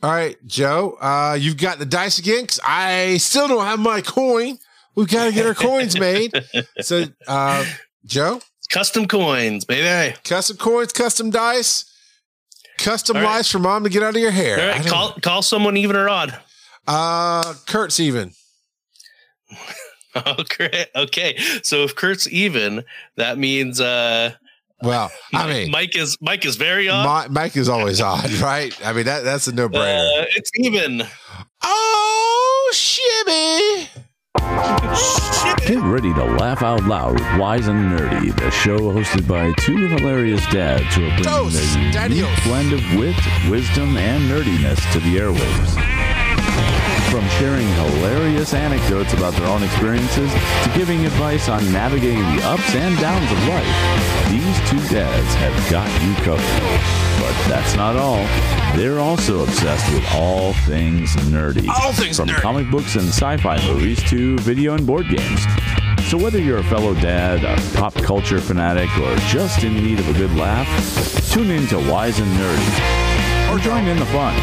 All right, Joe, you've got the dice again because I still don't have my coin. We've got to get our coins made. So, Joe? Custom coins, baby. Custom coins, custom dice, custom right. Lives for mom to get out of your hair. All right, call someone even or odd. Kurt's even. Okay, so if Kurt's even, that means... Well, I mean, Mike is very odd. Mike is always odd, right? I mean, that's a no brainer. It's even. Oh, shimmy. Get ready to laugh out loud with Wise and Nerdy, the show hosted by two hilarious dads who are bringing their unique blend of wit, wisdom, and nerdiness to the airwaves. From sharing hilarious anecdotes about their own experiences to giving advice on navigating the ups and downs of life, these two dads have got you covered. But that's not all. They're also obsessed with all things nerdy. All things nerdy. From comic books and sci-fi movies to video and board games. So whether you're a fellow dad, a pop culture fanatic, or just in need of a good laugh, tune in to Wise and Nerdy or join in the fun.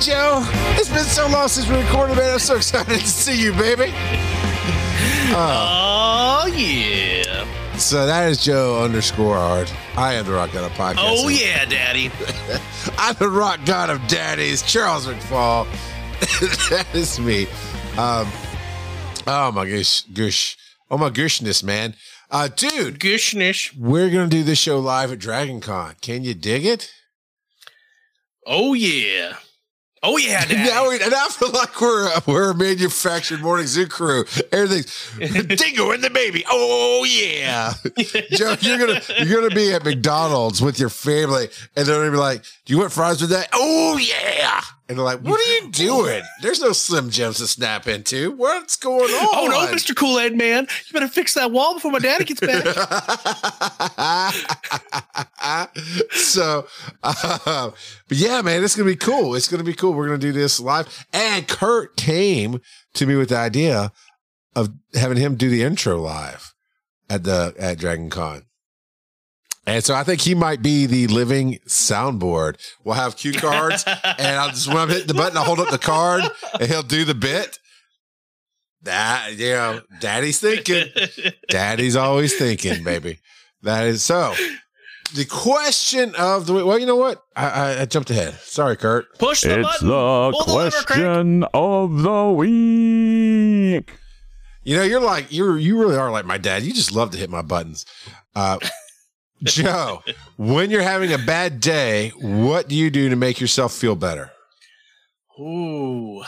Joe, it's been so long since we recorded, man. I'm so excited to see you, baby. Oh, yeah. So that is Joe_Art. I am the Rock God of Podcasting. Oh, yeah, Daddy. I'm the Rock God of Daddies, Charles McFall. That is me. Oh, my gosh. Oh, my goshness, man. Dude. Goshness. We're going to do this show live at Dragon Con. Can you dig it? Oh, yeah. Oh yeah, Daddy. And I feel like we're a manufactured morning zoo crew. Everything's Dingo and the baby. Oh yeah, Joe, you're gonna be at McDonald's with your family, and they're gonna be like, "Do you want fries with that?" Oh yeah, and they're like, "What are you doing? There's no Slim Jims to snap into. What's going on?" Oh no, Mr. Kool-Aid Man, you better fix that wall before my daddy gets back. So, but yeah, man, it's gonna be cool. It's gonna be cool. We're going to do this live. And Kurt came to me with the idea of having him do the intro live at Dragon Con. And so I think he might be the living soundboard. We'll have cue cards and I'll just, when I'm hitting the button, I'll hold up the card and he'll do the bit. That, you know, Daddy's thinking. Daddy's always thinking, baby. That is so. The question of the week. Well, you know what? I jumped ahead. Sorry, Kurt. Push the button. It's the question of the week. You know, you're like you really are like my dad. You just love to hit my buttons. Joe, when you're having a bad day, what do you do to make yourself feel better? Ooh,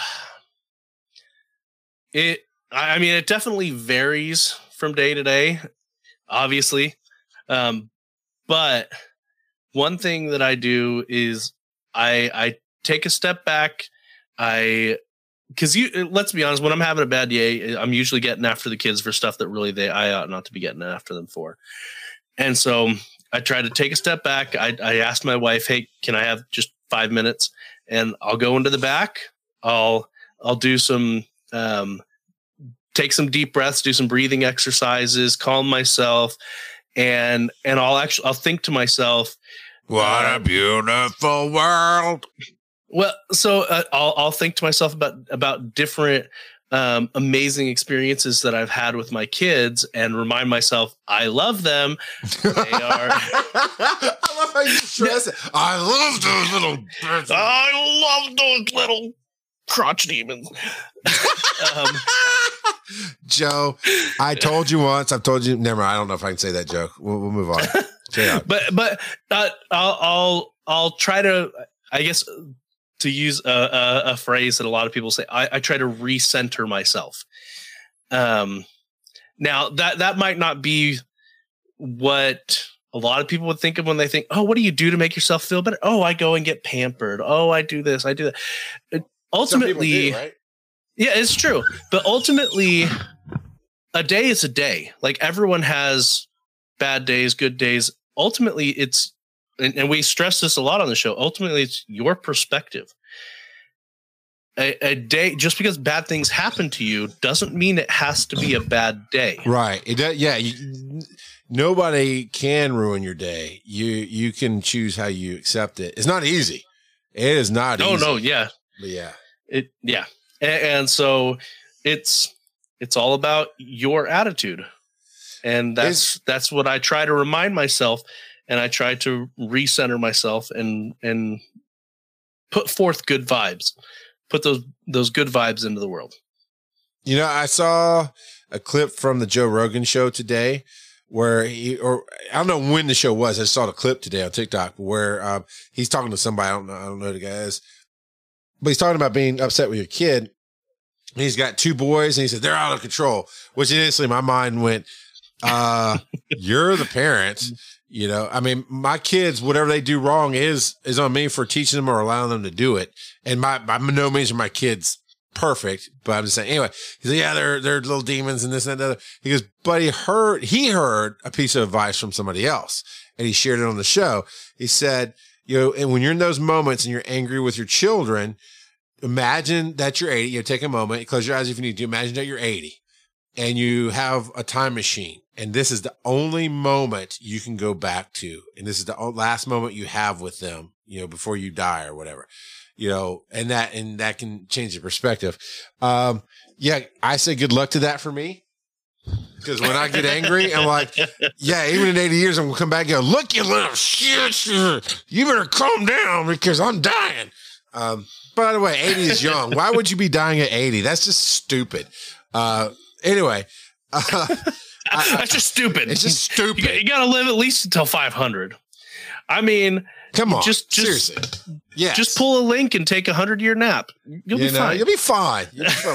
I mean, it definitely varies from day to day, obviously. But one thing that I do is I take a step back. Let's be honest, when I'm having a bad day, I'm usually getting after the kids for stuff that really I ought not to be getting after them for. And so I try to take a step back. I ask my wife, "Hey, can I have just 5 minutes?" And I'll go into the back. I'll do some, take some deep breaths, do some breathing exercises, calm myself. And I'll think to myself, what a beautiful world. Well, so I'll think to myself about different amazing experiences that I've had with my kids and remind myself I love them. They are. I love how you stress it. I love those little. Crotch demons. Joe, I told you once. I've told you. Never mind. I don't know if I can say that joke. We'll move on. But I'll try to. I guess to use a phrase that a lot of people say. I try to recenter myself. Now that might not be what a lot of people would think of when they think, "Oh, what do you do to make yourself feel better?" Oh, I go and get pampered. Oh, I do this. I do that. Ultimately, do, right? Yeah, it's true. But ultimately, a day is a day. Like everyone has bad days, good days. Ultimately, it's, and we stress this a lot on the show. Ultimately, it's your perspective. a day, just because bad things happen to you doesn't mean it has to be a bad day. Right. It does. Yeah. Nobody can ruin your day. You can choose how you accept it. It's not easy. It is not easy. No. Yeah. But yeah. And so it's all about your attitude. And that's what I try to remind myself. And I try to recenter myself and put forth good vibes, put those good vibes into the world. You know, I saw a clip from the Joe Rogan show today where I don't know when the show was. I just saw the clip today on TikTok where he's talking to somebody. I don't know the guy is, but he's talking about being upset with your kid. He's got two boys and he said, they're out of control, which instantly my mind went, you're the parent. You know, I mean, my kids, whatever they do wrong is on me for teaching them or allowing them to do it. And by no means are my kids perfect, but I'm just saying anyway. He said, yeah, they're little demons and this and that. He goes, but he heard a piece of advice from somebody else and he shared it on the show. He said, you know, and when you're in those moments and you're angry with your children, imagine that you're 80. You know, take a moment, you close your eyes if you need to. Imagine that you're 80 and you have a time machine. And this is the only moment you can go back to. And this is the last moment you have with them, you know, before you die or whatever, you know, and that can change your perspective. Yeah. I say good luck to that for me. Cause when I get angry, I'm like, yeah, even in 80 years, I'm gonna come back and go, look, you little shit, you better calm down because I'm dying. By the way, 80 is young. Why would you be dying at 80? That's just stupid. Anyway, that's just stupid. It's just stupid. You got to live at least until 500. I mean, come on, just seriously. Yes. Just pull a Link and take 100-year nap. You'll be fine. You'll be fine.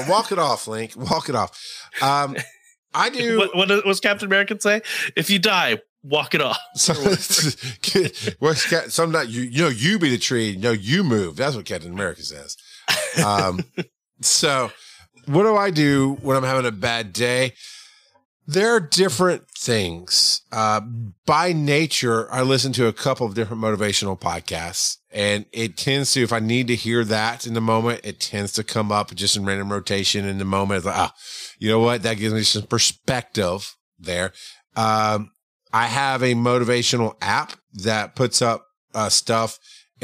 Walk it off, Link. Walk it off. I do. What does Captain America say? If you die, walk it off. Sometimes you be the tree. No, you move. That's what Captain America says. So what do I do when I'm having a bad day? There are different things. By nature, I listen to a couple of different motivational podcasts, and it tends to, if I need to hear that in the moment, it tends to come up just in random rotation in the moment. It's like, you know what? That gives me some perspective there. I have a motivational app that puts up stuff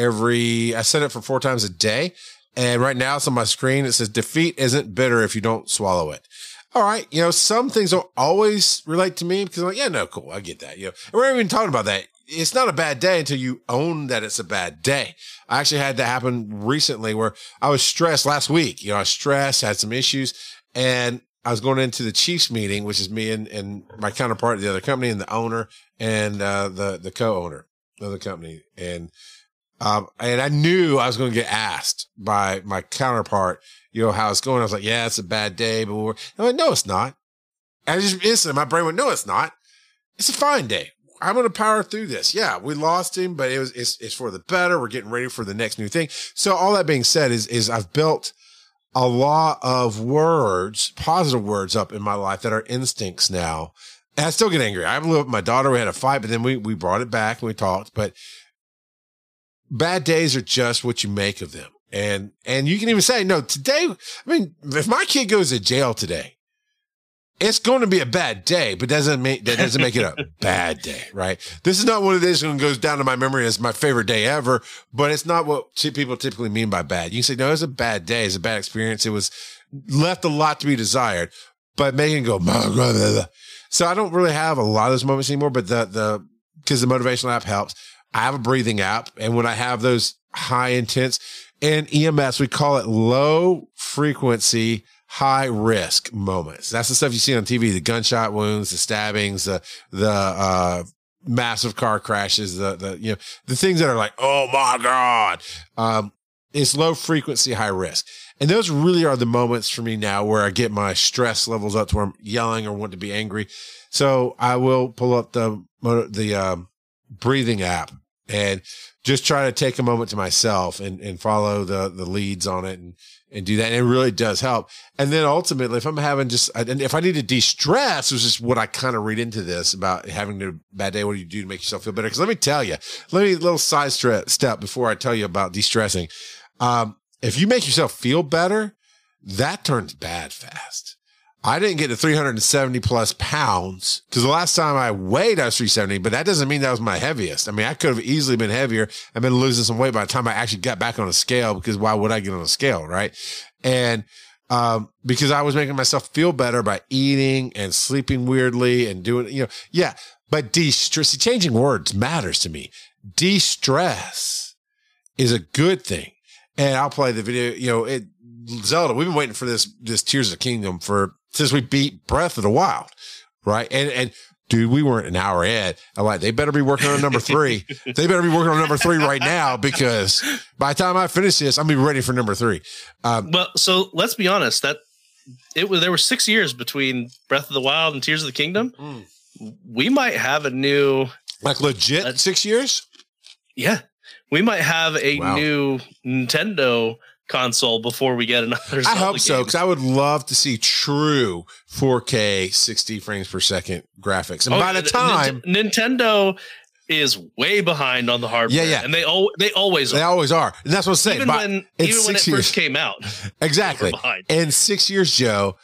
I set it for 4 times a day. And right now it's on my screen. It says defeat isn't bitter if you don't swallow it. All right, you know, some things don't always relate to me because I'm like, yeah, no, cool, I get that. You know, and we're not even talking about that. It's not a bad day until you own that it's a bad day. I actually had that happen recently where I was stressed last week. You know, I was stressed, had some issues, and I was going into the Chiefs meeting, which is me and my counterpart at the other company and the owner and the co-owner of the company. And I knew I was going to get asked by my counterpart, you know, how it's going. I was like, yeah, it's a bad day, but I'm like, no, it's not. I just instantly, my brain went, no, it's not. It's a fine day. I'm going to power through this. Yeah, we lost him, but it's for the better. We're getting ready for the next new thing. So all that being said is I've built a lot of words, positive words up in my life that are instincts now. And I still get angry. I blew up my daughter. We had a fight, but then we brought it back and we talked, but bad days are just what you make of them. And you can even say, no, today, I mean, if my kid goes to jail today, it's going to be a bad day, but that doesn't make it a bad day, right? This is not one of these that goes down to my memory as my favorite day ever, but it's not what people typically mean by bad. You can say, no, it's a bad day. It's a bad experience. It was left a lot to be desired, but making it go, blah, blah, blah. So I don't really have a lot of those moments anymore, but because the motivational app helps. I have a breathing app. And when I have those high intense and EMS, we call it low frequency, high risk moments. That's the stuff you see on TV, the gunshot wounds, the stabbings, the massive car crashes, the things that are like, oh my God. It's low frequency, high risk. And those really are the moments for me now where I get my stress levels up to where I'm yelling or want to be angry. So I will pull up the breathing app and just try to take a moment to myself and follow the leads on it and do that. And it really does help. And then ultimately, if I'm having if I need to de-stress, which is what I kind of read into this about having a bad day, what do you do to make yourself feel better? Because let me tell you, a little side step before I tell you about de-stressing. If you make yourself feel better, that turns bad fast. I didn't get to 370 plus pounds because the last time I weighed, I was 370, but that doesn't mean that was my heaviest. I mean, I could have easily been heavier. I've been losing some weight by the time I actually got back on a scale, because why would I get on a scale, right? And because I was making myself feel better by eating and sleeping weirdly and doing, you know, yeah. But de-stress, changing words matters to me. De-stress is a good thing. And I'll play the video, you know, Zelda, we've been waiting for this Tears of the Kingdom since we beat Breath of the Wild, right? And dude, we weren't an hour in. I'm like, they better be working on number three. They better be working on number three right now, because by the time I finish this, I'll be ready for number three. Well, so let's be honest, there were 6 years between Breath of the Wild and Tears of the Kingdom. Mm. We might have a new, like, legit 6 years. Yeah, we might have a new Nintendo console before we get another. I hope so, because I would love to see true 4K 60 frames per second graphics. And by the time Nintendo is way behind on the hardware, and they always are. And that's what I'm saying. Even when it first came out, exactly. In 6 years, Joe,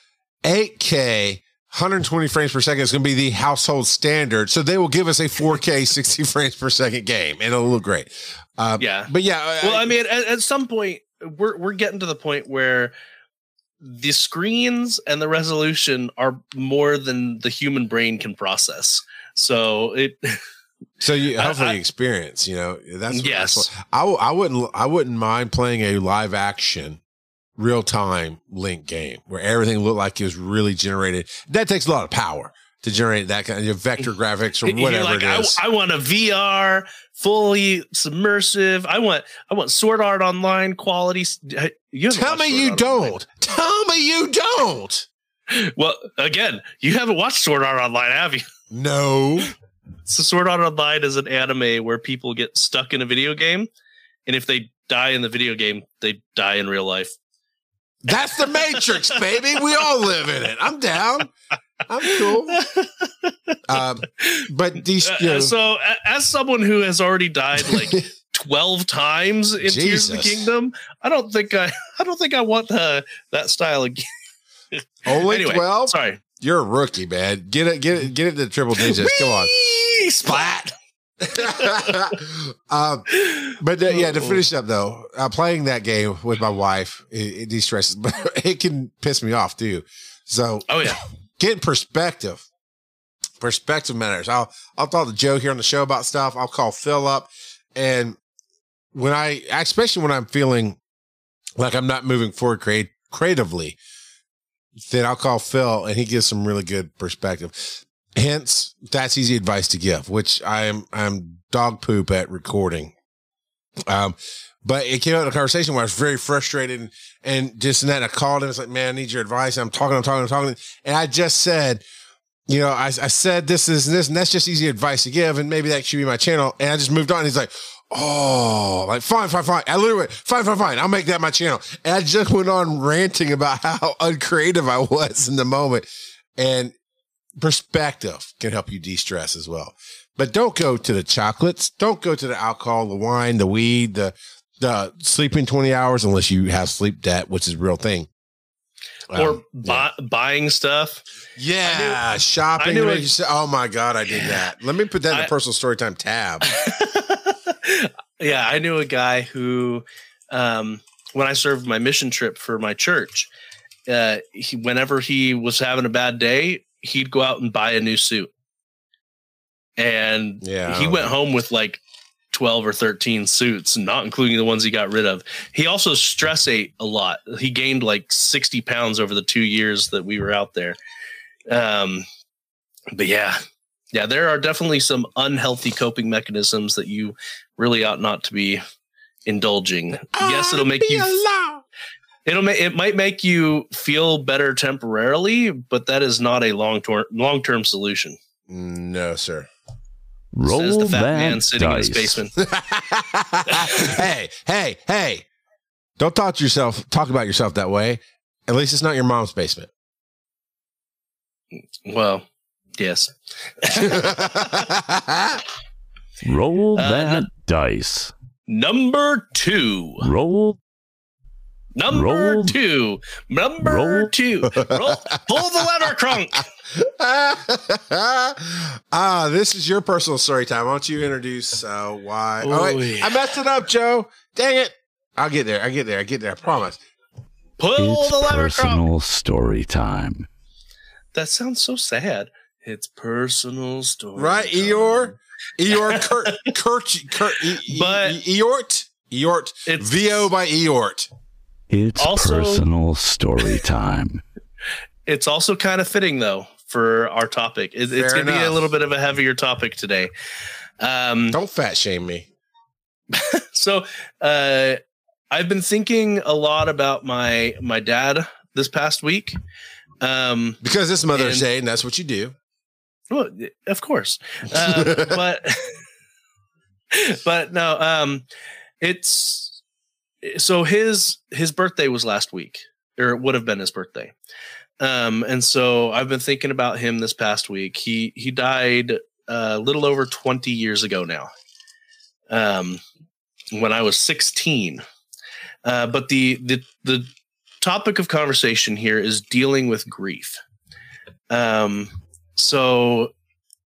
8K 120 frames per second is going to be the household standard. So they will give us a 4K 60 frames per second game, and it'll look great. But yeah. Well, I mean, at some point, we're getting to the point where the screens and the resolution are more than the human brain can process. So hopefully you experience, you know, that's I wouldn't mind playing a live action real time Link game where everything looked like it was really generated. That takes a lot of power to generate that kind of vector graphics or whatever, like, it is. I want a VR fully submersive. I want Sword Art Online quality. Tell me you don't. Well, again, you haven't watched Sword Art Online, have you? No. So Sword Art Online is an anime where people get stuck in a video game, and if they die in the video game, they die in real life. That's the Matrix, baby. We all live in it. I'm down. I'm cool. But these, you know. So as someone who has already died like 12 times in Tears of the Kingdom, I don't think I want that style again. Only 12? Sorry. You're a rookie, man. Get it to triple digits. Come on. Splat. To finish up though, playing that game with my wife, it de-stresses, but it can piss me off too. So get perspective. Perspective matters. I'll talk to Joe here on the show about stuff. I'll call Phil up, and especially when I'm feeling like I'm not moving forward creatively, then I'll call Phil, and he gives some really good perspective. Hence, that's easy advice to give, which I'm dog poop at recording. But it came out in a conversation where I was very frustrated and just in that. I called him. It's like, man, I need your advice. I'm talking. And I just said, you know, I said this, and that's just easy advice to give. And maybe that should be my channel. And I just moved on. And he's like, oh, like, fine. I literally went, fine. I'll make that my channel. And I just went on ranting about how uncreative I was in the moment. And perspective can help you de-stress as well. But don't go to the chocolates. Don't go to the alcohol, the wine, the weed, the sleeping 20 hours, unless you have sleep debt, which is a real thing. Buying stuff. Yeah. Shopping. Oh my God, I did that. Let me put that in the personal story time tab. Yeah. I knew a guy who, when I served my mission trip for my church, whenever he was having a bad day, he'd go out and buy a new suit. And he went home with like 12 or 13 suits, not including the ones he got rid of. He also stress ate a lot. He gained like 60 pounds over the 2 years that we were out there. But there are definitely some unhealthy coping mechanisms that you really ought not to be indulging. Yes, it'll make you alive. It might make you feel better temporarily, but that is not a long-term solution. No, sir. Roll says the fat man sitting dice. In his basement. Hey! Don't talk about yourself that way. At least it's not your mom's basement. Well, yes. Roll that dice. Number 2. Roll Number two. Pull the lever, Crunk. This is your personal story time. Why don't you introduce why? Oh, wait. I messed it up, Joe. Dang it. I'll get there. I promise. Pull the lever, Crunk. Personal story time. That sounds so sad. It's personal story. Right, Eeyore? Eeyort. VO by Eeyort. It's also, personal story time. It's also kind of fitting, though, for our topic. It's going to be a little bit of a heavier topic today. Don't fat shame me. So I've been thinking a lot about my dad this past week. Because it's Mother's Day, and that's what you do. Well, of course. But no, it's... So his birthday was last week, or it would have been his birthday. And so I've been thinking about him this past week. He died a little over 20 years ago now, when I was 16. But the topic of conversation here is dealing with grief. So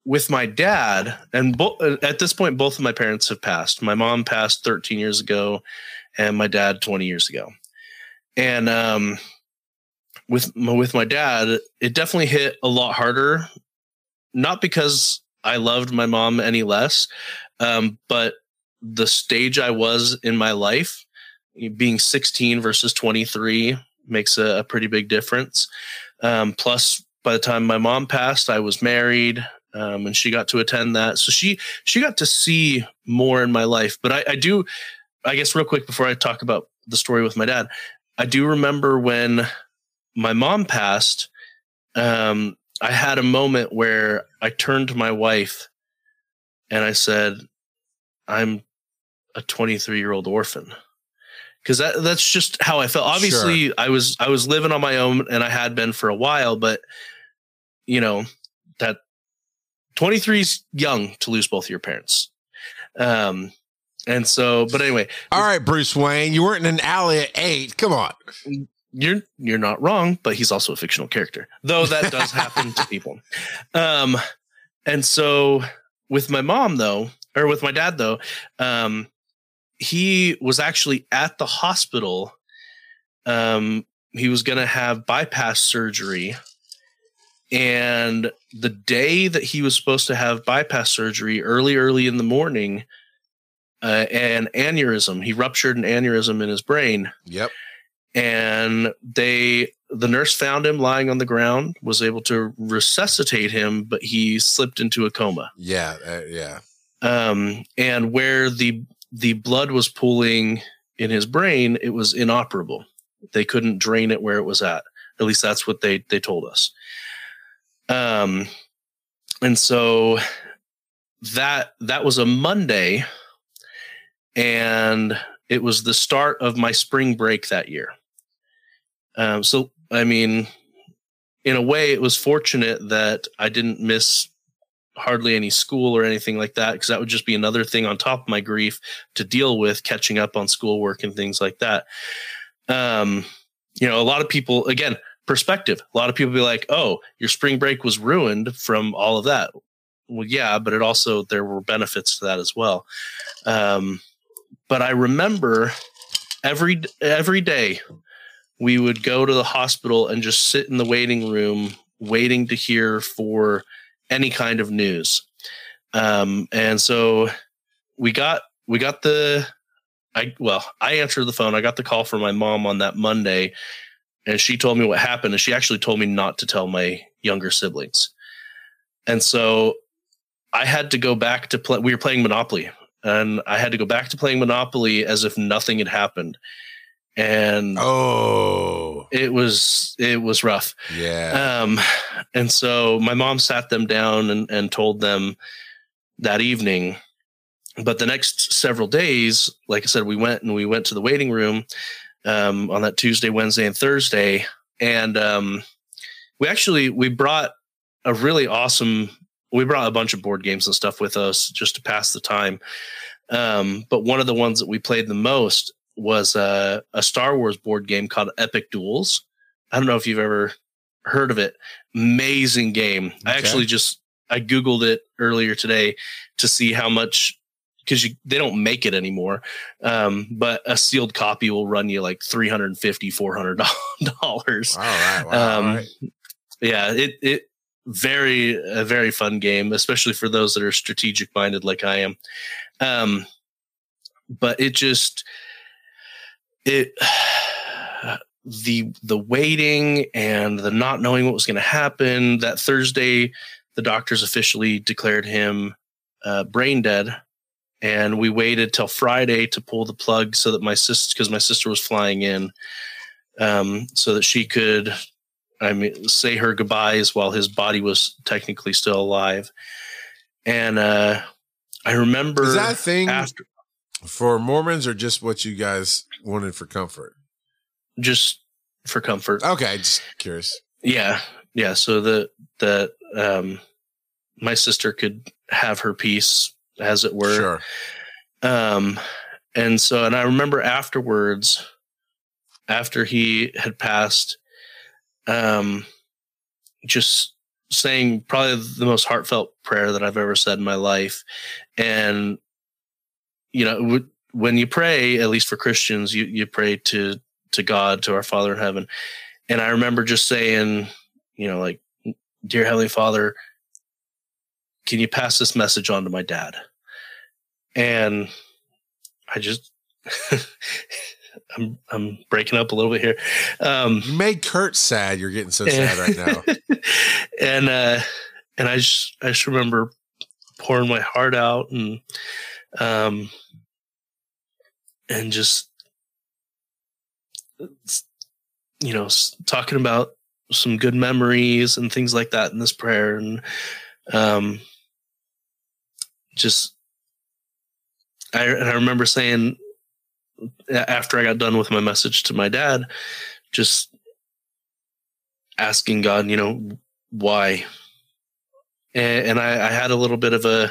with my dad, and at this point, both of my parents have passed. My mom passed 13 years ago. And my dad 20 years ago. And with my dad, it definitely hit a lot harder. Not because I loved my mom any less, but the stage I was in my life, being 16 versus 23 makes a pretty big difference. Plus, by the time my mom passed, I was married. And she got to attend that. So she got to see more in my life. But I guess real quick before I talk about the story with my dad, I do remember when my mom passed, I had a moment where I turned to my wife and I said, I'm a 23-year-old orphan. Because that's just how I felt. Obviously, sure. I was living on my own, and I had been for a while, but you know, that 23 is young to lose both of your parents. And so, but anyway. All right, Bruce Wayne, you weren't in an alley at 8. Come on. You're not wrong, but he's also a fictional character, though that does happen to people. And so with my mom, though, or with my dad, though, he was actually at the hospital. He was going to have bypass surgery. And the day that he was supposed to have bypass surgery, early in the morning, an aneurysm. He ruptured an aneurysm in his brain. Yep. And the nurse found him lying on the ground, was able to resuscitate him, but he slipped into a coma. Yeah. Yeah. And where the blood was pooling in his brain, it was inoperable. They couldn't drain it where it was at. At least that's what they told us. And so that was a Monday. And it was the start of my spring break that year. So, I mean, in a way, it was fortunate that I didn't miss hardly any school or anything like that, because that would just be another thing on top of my grief to deal with, catching up on schoolwork and things like that. You know, a lot of people, again, perspective. A lot of people be like, oh, your spring break was ruined from all of that. Well, yeah, but it also, there were benefits to that as well. But I remember every day we would go to the hospital and just sit in the waiting room, waiting to hear for any kind of news. And so we got I answered the phone. I got the call from my mom on that Monday, and she told me what happened. And she actually told me not to tell my younger siblings. And so I had to go back to play. We were playing Monopoly. And I had to go back to playing Monopoly as if nothing had happened. And it was rough. Yeah. And so my mom sat them down and told them that evening. But the next several days, like I said, we went to the waiting room on that Tuesday, Wednesday, and Thursday. And we brought a bunch of board games and stuff with us just to pass the time. But one of the ones that we played the most was a Star Wars board game called Epic Duels. I don't know if you've ever heard of it. Amazing game. Okay. I actually I Googled it earlier today to see how much, because they don't make it anymore. But a sealed copy will run you like $350, $400. All right. Wow, all right. Yeah. It a very fun game, especially for those that are strategic minded, like I am. But it just, the waiting and the not knowing what was going to happen. That Thursday, the doctors officially declared him brain dead. And we waited till Friday to pull the plug so that because my sister was flying in, so that she could, say her goodbyes while his body was technically still alive. And I remember. Is that a thing for Mormons, or just what you guys wanted for comfort? Just for comfort. Okay, just curious. Yeah. So the my sister could have her peace, as it were. Sure. And I remember afterwards, after he had passed, just saying probably the most heartfelt prayer that I've ever said in my life. And when you pray, at least for Christians, you pray to God, to our Father in heaven. And I remember just saying, like, "Dear Heavenly Father, can you pass this message on to my dad?" And I just, I'm breaking up a little bit here. You made Kurt sad. You're getting so sad right now. And I just remember pouring my heart out and just, talking about some good memories and things like that in this prayer. And, I remember saying, after I got done with my message to my dad, just asking God, why? And I had a little bit of a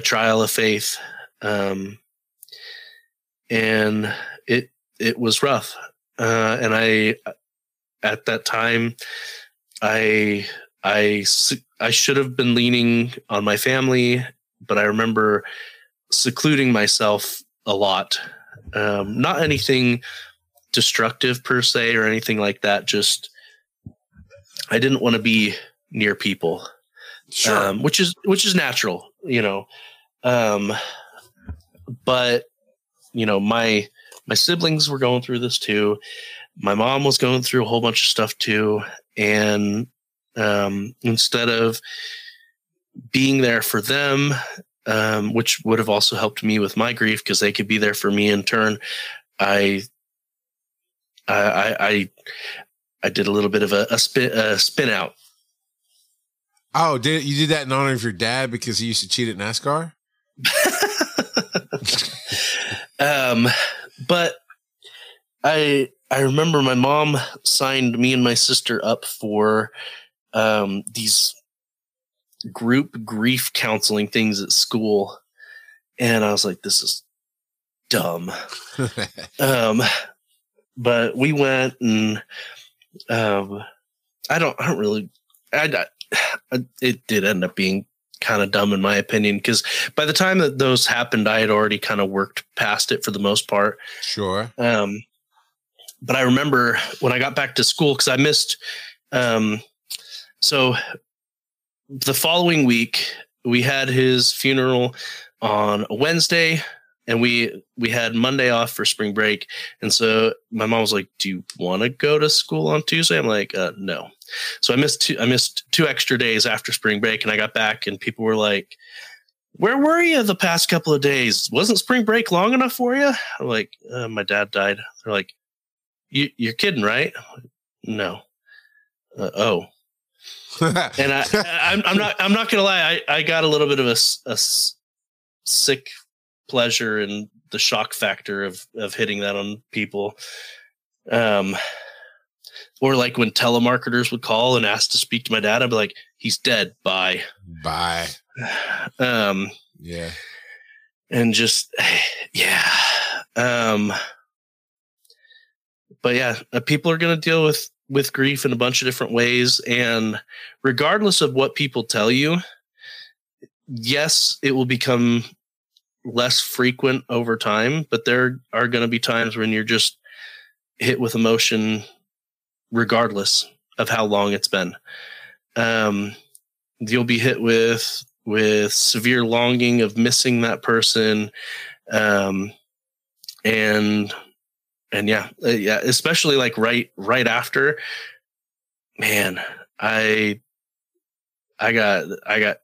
trial of faith. And it was rough. And at that time, I should have been leaning on my family, but I remember secluding myself a lot. Not anything destructive per se or anything like that. Just, I didn't want to be near people, sure. Which is natural, but my siblings were going through this too. My mom was going through a whole bunch of stuff too. And, instead of being there for them, which would have also helped me with my grief, because they could be there for me in turn, I did a little bit of a spin out. Oh, you did that in honor of your dad because he used to cheat at NASCAR? But I remember my mom signed me and my sister up for these group grief counseling things at school. And I was like, this is dumb. But we went, and it did end up being kind of dumb in my opinion, because by the time that those happened, I had already kind of worked past it for the most part. Sure. But I remember when I got back to school, because I missed, so the following week we had his funeral on a Wednesday, and we had Monday off for spring break. And so my mom was like, "Do you want to go to school on Tuesday?" I'm like, "No." So I missed two extra days after spring break, and I got back, and people were like, "Where were you the past couple of days? Wasn't spring break long enough for you?" I'm like, "My dad died." They're like, "You're kidding, right?" I'm like, "No." Oh. And I'm not gonna lie, I got a little bit of a sick pleasure in the shock factor of hitting that on people, or like when telemarketers would call and ask to speak to my dad, I'd be like, "He's dead. Bye." Yeah, and just yeah. But yeah, people are going to deal with grief in a bunch of different ways. And regardless of what people tell you, yes, it will become less frequent over time, but there are going to be times when you're just hit with emotion regardless of how long it's been. You'll be hit with severe longing of missing that person. And especially like right after, man, I got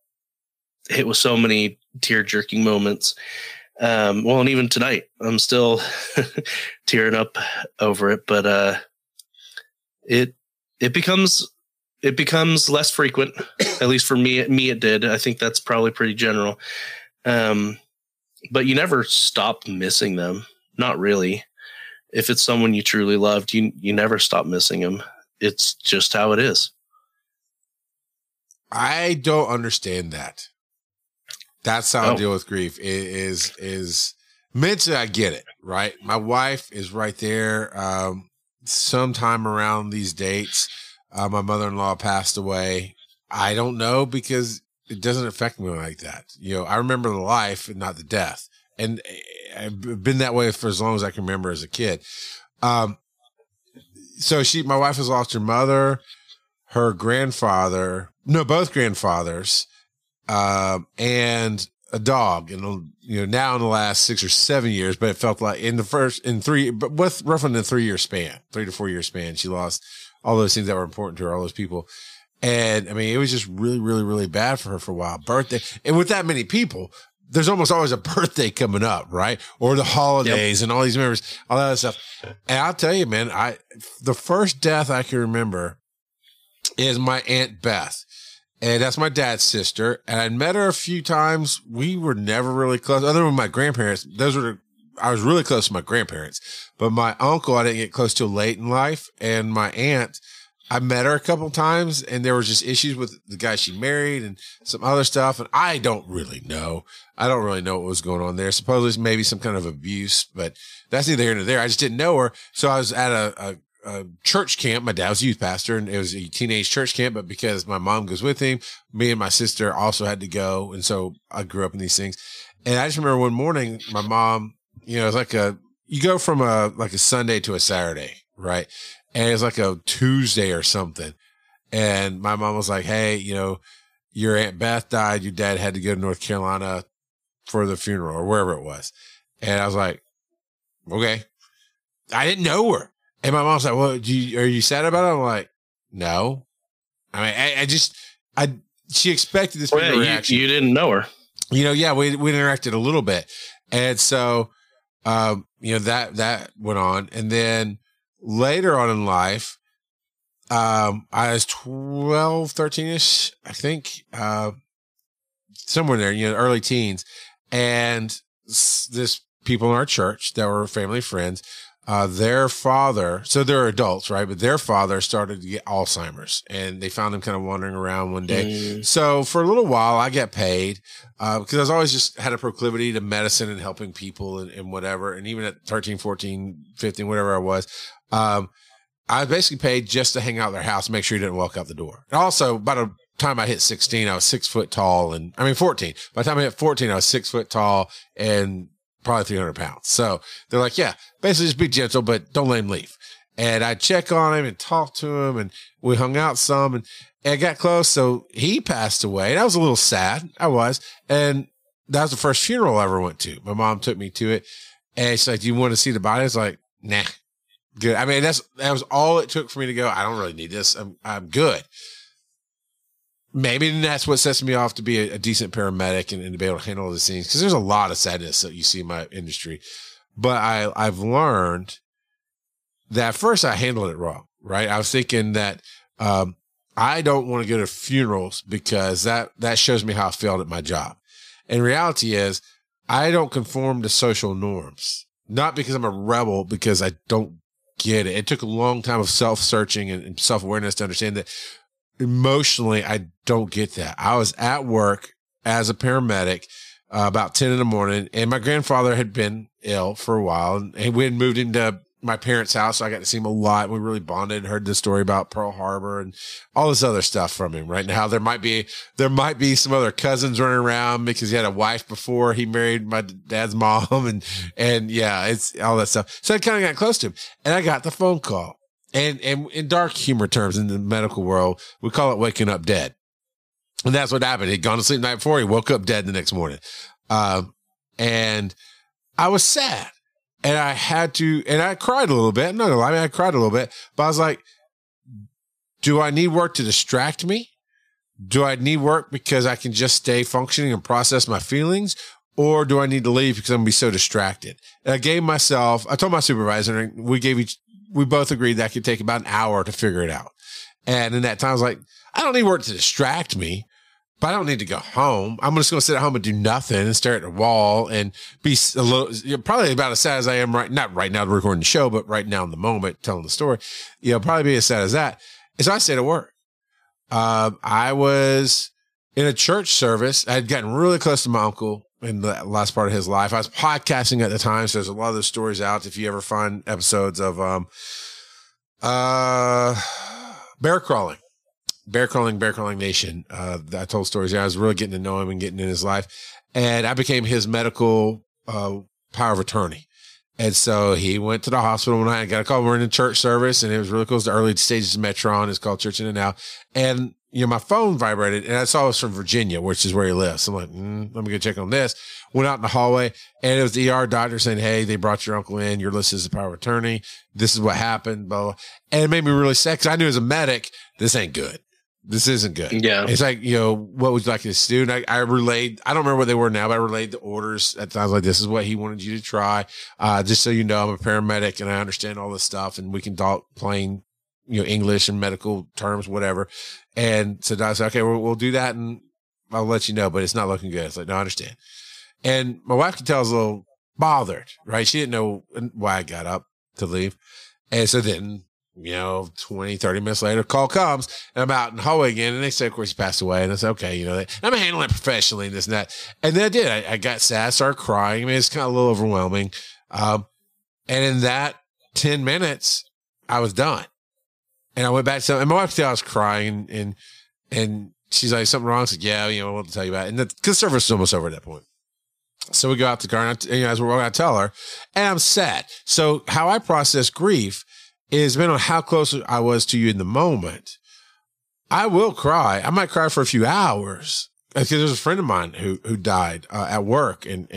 hit with so many tear jerking moments. Well, and even tonight I'm still tearing up over it, but, it becomes less frequent, at least for me, it did. I think that's probably pretty general. But you never stop missing them. Not really. If it's someone you truly loved, you never stop missing them. It's just how it is. I don't understand that. That's how I deal with grief. It is mentally, I get it, right? My wife is right there. Sometime around these dates, my mother-in-law passed away. I don't know, because it doesn't affect me like that. You know, I remember the life and not the death. And I've been that way for as long as I can remember as a kid. So my wife has lost her mother, her grandfather, both grandfathers, and a dog. And, now in the last 6 or 7 years, but it felt like roughly in the 3 to 4 year span, she lost all those things that were important to her, all those people. And I mean, it was just really, really, really bad for her for a while. Birthday. And with that many people, there's almost always a birthday coming up, right? Or the holidays and all these memories, all that other stuff. And I'll tell you, man, the first death I can remember is my Aunt Beth. And that's my dad's sister. And I met her a few times. We were never really close. Other than my grandparents, I was really close to my grandparents. But my uncle, I didn't get close to late in life. And my aunt, I met her a couple times, and there was just issues with the guy she married and some other stuff. And I don't really know. I don't really know what was going on there. Supposedly it's maybe some kind of abuse, but that's neither here nor there. I just didn't know her. So I was at a church camp. My dad was a youth pastor, and it was a teenage church camp, but because my mom goes with him, me and my sister also had to go. And so I grew up in these things. And I just remember one morning, my mom, it's like you go from a Sunday to a Saturday, right? And it was like a Tuesday or something. And my mom was like, hey, your Aunt Beth died. Your dad had to go to North Carolina for the funeral or wherever it was. And I was like, okay. I didn't know her. And my mom's like, well, are you sad about it? I'm like, no. I mean, she expected this big reaction. You didn't know her. We interacted a little bit. And so, that went on. And then, later on in life, I was 12, 13-ish, I think, somewhere there, early teens. And this people in our church that were family friends, their father, so they're adults, right? But their father started to get Alzheimer's, and they found him kind of wandering around one day. So for a little while, I got paid because I was always just had a proclivity to medicine and helping people and whatever. And even at 13, 14, 15, whatever I was, I was basically paid just to hang out at their house, make sure you didn't walk out the door. And also, by the time I hit 16, I was 6 foot tall, and I mean 14. By the time I hit 14, I was 6 foot tall and probably 300 pounds. So they're like, yeah, basically just be gentle, but don't let him leave. And I check on him and talk to him, and we hung out some and I got close. So he passed away, and I was a little sad. I was. And that was the first funeral I ever went to. My mom took me to it, and she's like, do you want to see the body? I was like, nah, good. I mean, that was all it took for me to go, I don't really need this. I'm good. Maybe that's what sets me off to be a decent paramedic and to be able to handle these things, because there's a lot of sadness that you see in my industry. But I've learned that first I handled it wrong, right? I was thinking that I don't want to go to funerals because that shows me how I failed at my job. And reality is I don't conform to social norms, not because I'm a rebel, because I don't get it. It took a long time of self-searching and self-awareness to understand that. Emotionally, I don't get that. I was at work as a paramedic about 10 in the morning, and my grandfather had been ill for a while, and we had moved him to my parents' house, so I got to see him a lot. We really bonded and heard this story about Pearl Harbor and all this other stuff from him. Right now, there might be some other cousins running around because he had a wife before he married my dad's mom, and yeah, it's all that stuff. So I kind of got close to him, and I got the phone call. And in dark humor terms, in the medical world, we call it waking up dead. And that's what happened. He'd gone to sleep the night before. He woke up dead the next morning. And I was sad. And I had to, and I cried a little bit. I'm not gonna lie, I cried a little bit. But I was like, do I need work to distract me? Do I need work because I can just stay functioning and process my feelings? Or do I need to leave because I'm going to be so distracted? And I gave myself, I told my supervisor, and we both agreed that I could take about an hour to figure it out. And in that time, I was like, I don't need work to distract me, but I don't need to go home. I'm just going to sit at home and do nothing and stare at the wall and be a little, probably about as sad as I am right, not right now recording the show, but right now in the moment telling the story, probably be as sad as that. And so I stayed at work. I was in a church service. I had gotten really close to my uncle in the last part of his life. I was podcasting at the time, so there's a lot of those stories out. If you ever find episodes of Bear Crawling Nation, I told stories there. I was really getting to know him and getting in his life, and I became his medical power of attorney. And so he went to the hospital one night and got a call. We're in a church service, and it was really cool. It was the early stages of Metron. It's called Church in the Now. And my phone vibrated, and I saw it was from Virginia, which is where he lives. So I'm like, let me go check on this. Went out in the hallway, and it was the ER doctor saying, hey, they brought your uncle in. Your list is the power of attorney. This is what happened, blah, blah. And it made me really sad because I knew as a medic, this ain't good. This isn't good. Yeah. It's like, what would you like us to do? And I relayed, I don't remember what they were now, but I relayed the orders at times like, this is what he wanted you to try. Just so you know, I'm a paramedic and I understand all this stuff, and we can talk plain, English and medical terms, whatever. And so I said, okay, we'll do that and I'll let you know, but it's not looking good. It's like, no, I understand. And my wife could tell I was a little bothered, right? She didn't know why I got up to leave. And so then, 20-30 minutes later, call comes, and I'm out in the hallway again, and they say, of course, he passed away. And I said, okay, I'm handling it professionally and this and that. And then I did. I got sad, started crying. I mean, it's kind of a little overwhelming. And in that 10 minutes, I was done. And I went back to, and my wife said I was crying, and she's like, something wrong? I said, yeah, I want to tell you about it. And the service was almost over at that point. So we go out to the car, and as we're going, I tell her, and I'm sad. So how I process grief is been on how close I was to you in the moment. I will cry. I might cry for a few hours. Because there's a friend of mine who died at work, and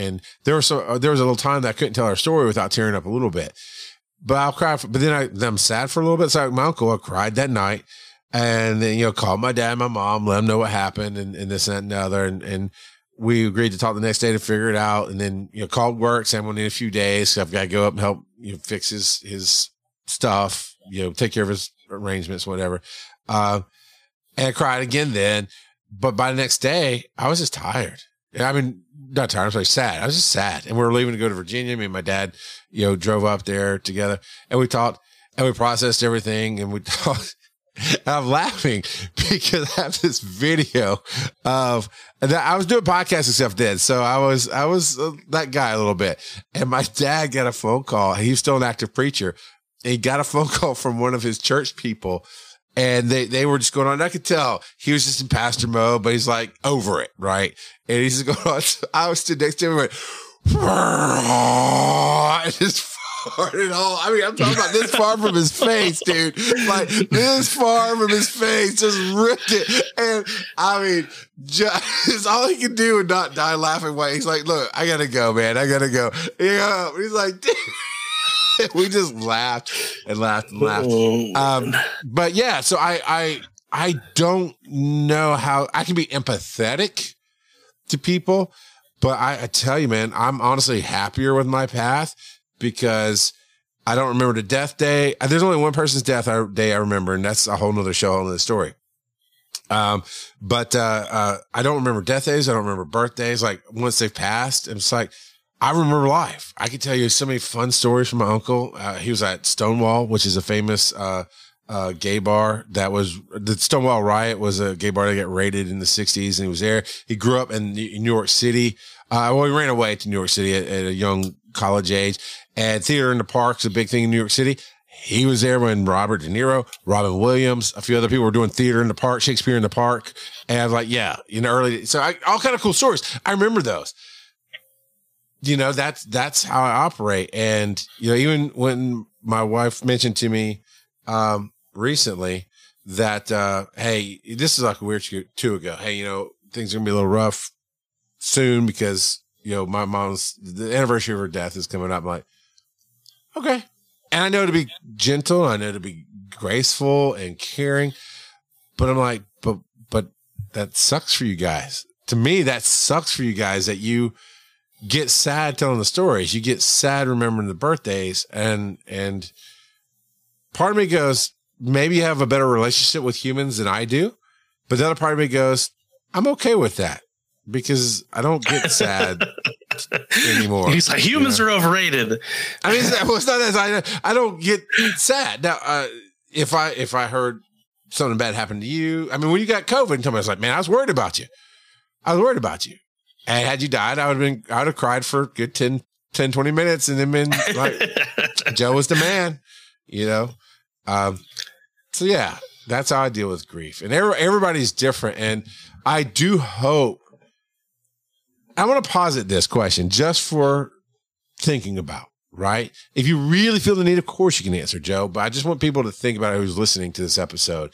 there was a little time that I couldn't tell her story without tearing up a little bit. But I'll cry. But then I'm sad for a little bit. So my uncle, I cried that night, and then called my dad and my mom, let them know what happened, and this and that and the other, and we agreed to talk the next day to figure it out, and then called work, saying we'll need a few days. So I've got to go up and help fix his stuff, take care of his arrangements, whatever. And I cried again then, but by the next day, I was just tired. I mean, not tired, I'm sorry, sad. I was just sad. And we were leaving to go to Virginia. Me and my dad, drove up there together, and we talked, and we processed everything, and we talked. And I'm laughing because I have this video of that. I was doing podcasting stuff then. So I was that guy a little bit. And my dad got a phone call. He was still an active preacher. He got a phone call from one of his church people, and they were just going on. And I could tell he was just in pastor mode, but he's like over it, right? And he's just going on. So I was stood next to him and went, and just farted all. I mean, I'm talking about this far from his face, dude. Like this far from his face, just ripped it. And I mean, just all he could do would not die laughing. While he's like, look, I gotta go, man. I gotta go. Yeah, he's like, dude. We just laughed and laughed and laughed. But yeah, so I don't know how I can be empathetic to people, but I tell you, man, I'm honestly happier with my path because I don't remember the death day. There's only one person's day I remember, and that's a whole nother show on the story. But I don't remember death days. I don't remember birthdays. Like once they've passed, I'm just like, I remember life. I could tell you so many fun stories from my uncle. He was at Stonewall, which is a famous gay bar. The Stonewall Riot was a gay bar that got raided in the 60s, and he was there. He grew up in New York City. Well, he ran away to New York City at a young college age. And Theater in the Park's a big thing in New York City. He was there when Robert De Niro, Robin Williams, a few other people were doing Theater in the Park, Shakespeare in the Park. And I was like, yeah, you know, early. So all kind of cool stories. I remember those. You know, that's how I operate. And, you know, even when my wife mentioned to me recently that, hey, this is like a weird two ago. Hey, you know, things are going to be a little rough soon because, you know, my mom's, the anniversary of her death is coming up. I'm like, okay. And I know to be gentle. I know to be graceful and caring, but I'm like, but that sucks for you guys. To me, that sucks for you guys that you get sad telling the stories. You get sad remembering the birthdays. And part of me goes, maybe you have a better relationship with humans than I do. But the other part of me goes, I'm okay with that because I don't get sad anymore. He's like, humans are overrated. I mean, it's not as I don't get sad now. If I heard something bad happen to you, I mean, when you got COVID and told me, I was like, man, I was worried about you. And had you died, I would have cried for a good 10, 20 minutes. And then been like, Joe was the man, you know? So yeah, that's how I deal with grief, and everybody's different. And I do hope, I want to posit this question just for thinking about, right? If you really feel the need, of course you can answer, Joe, but I just want people to think about it who's listening to this episode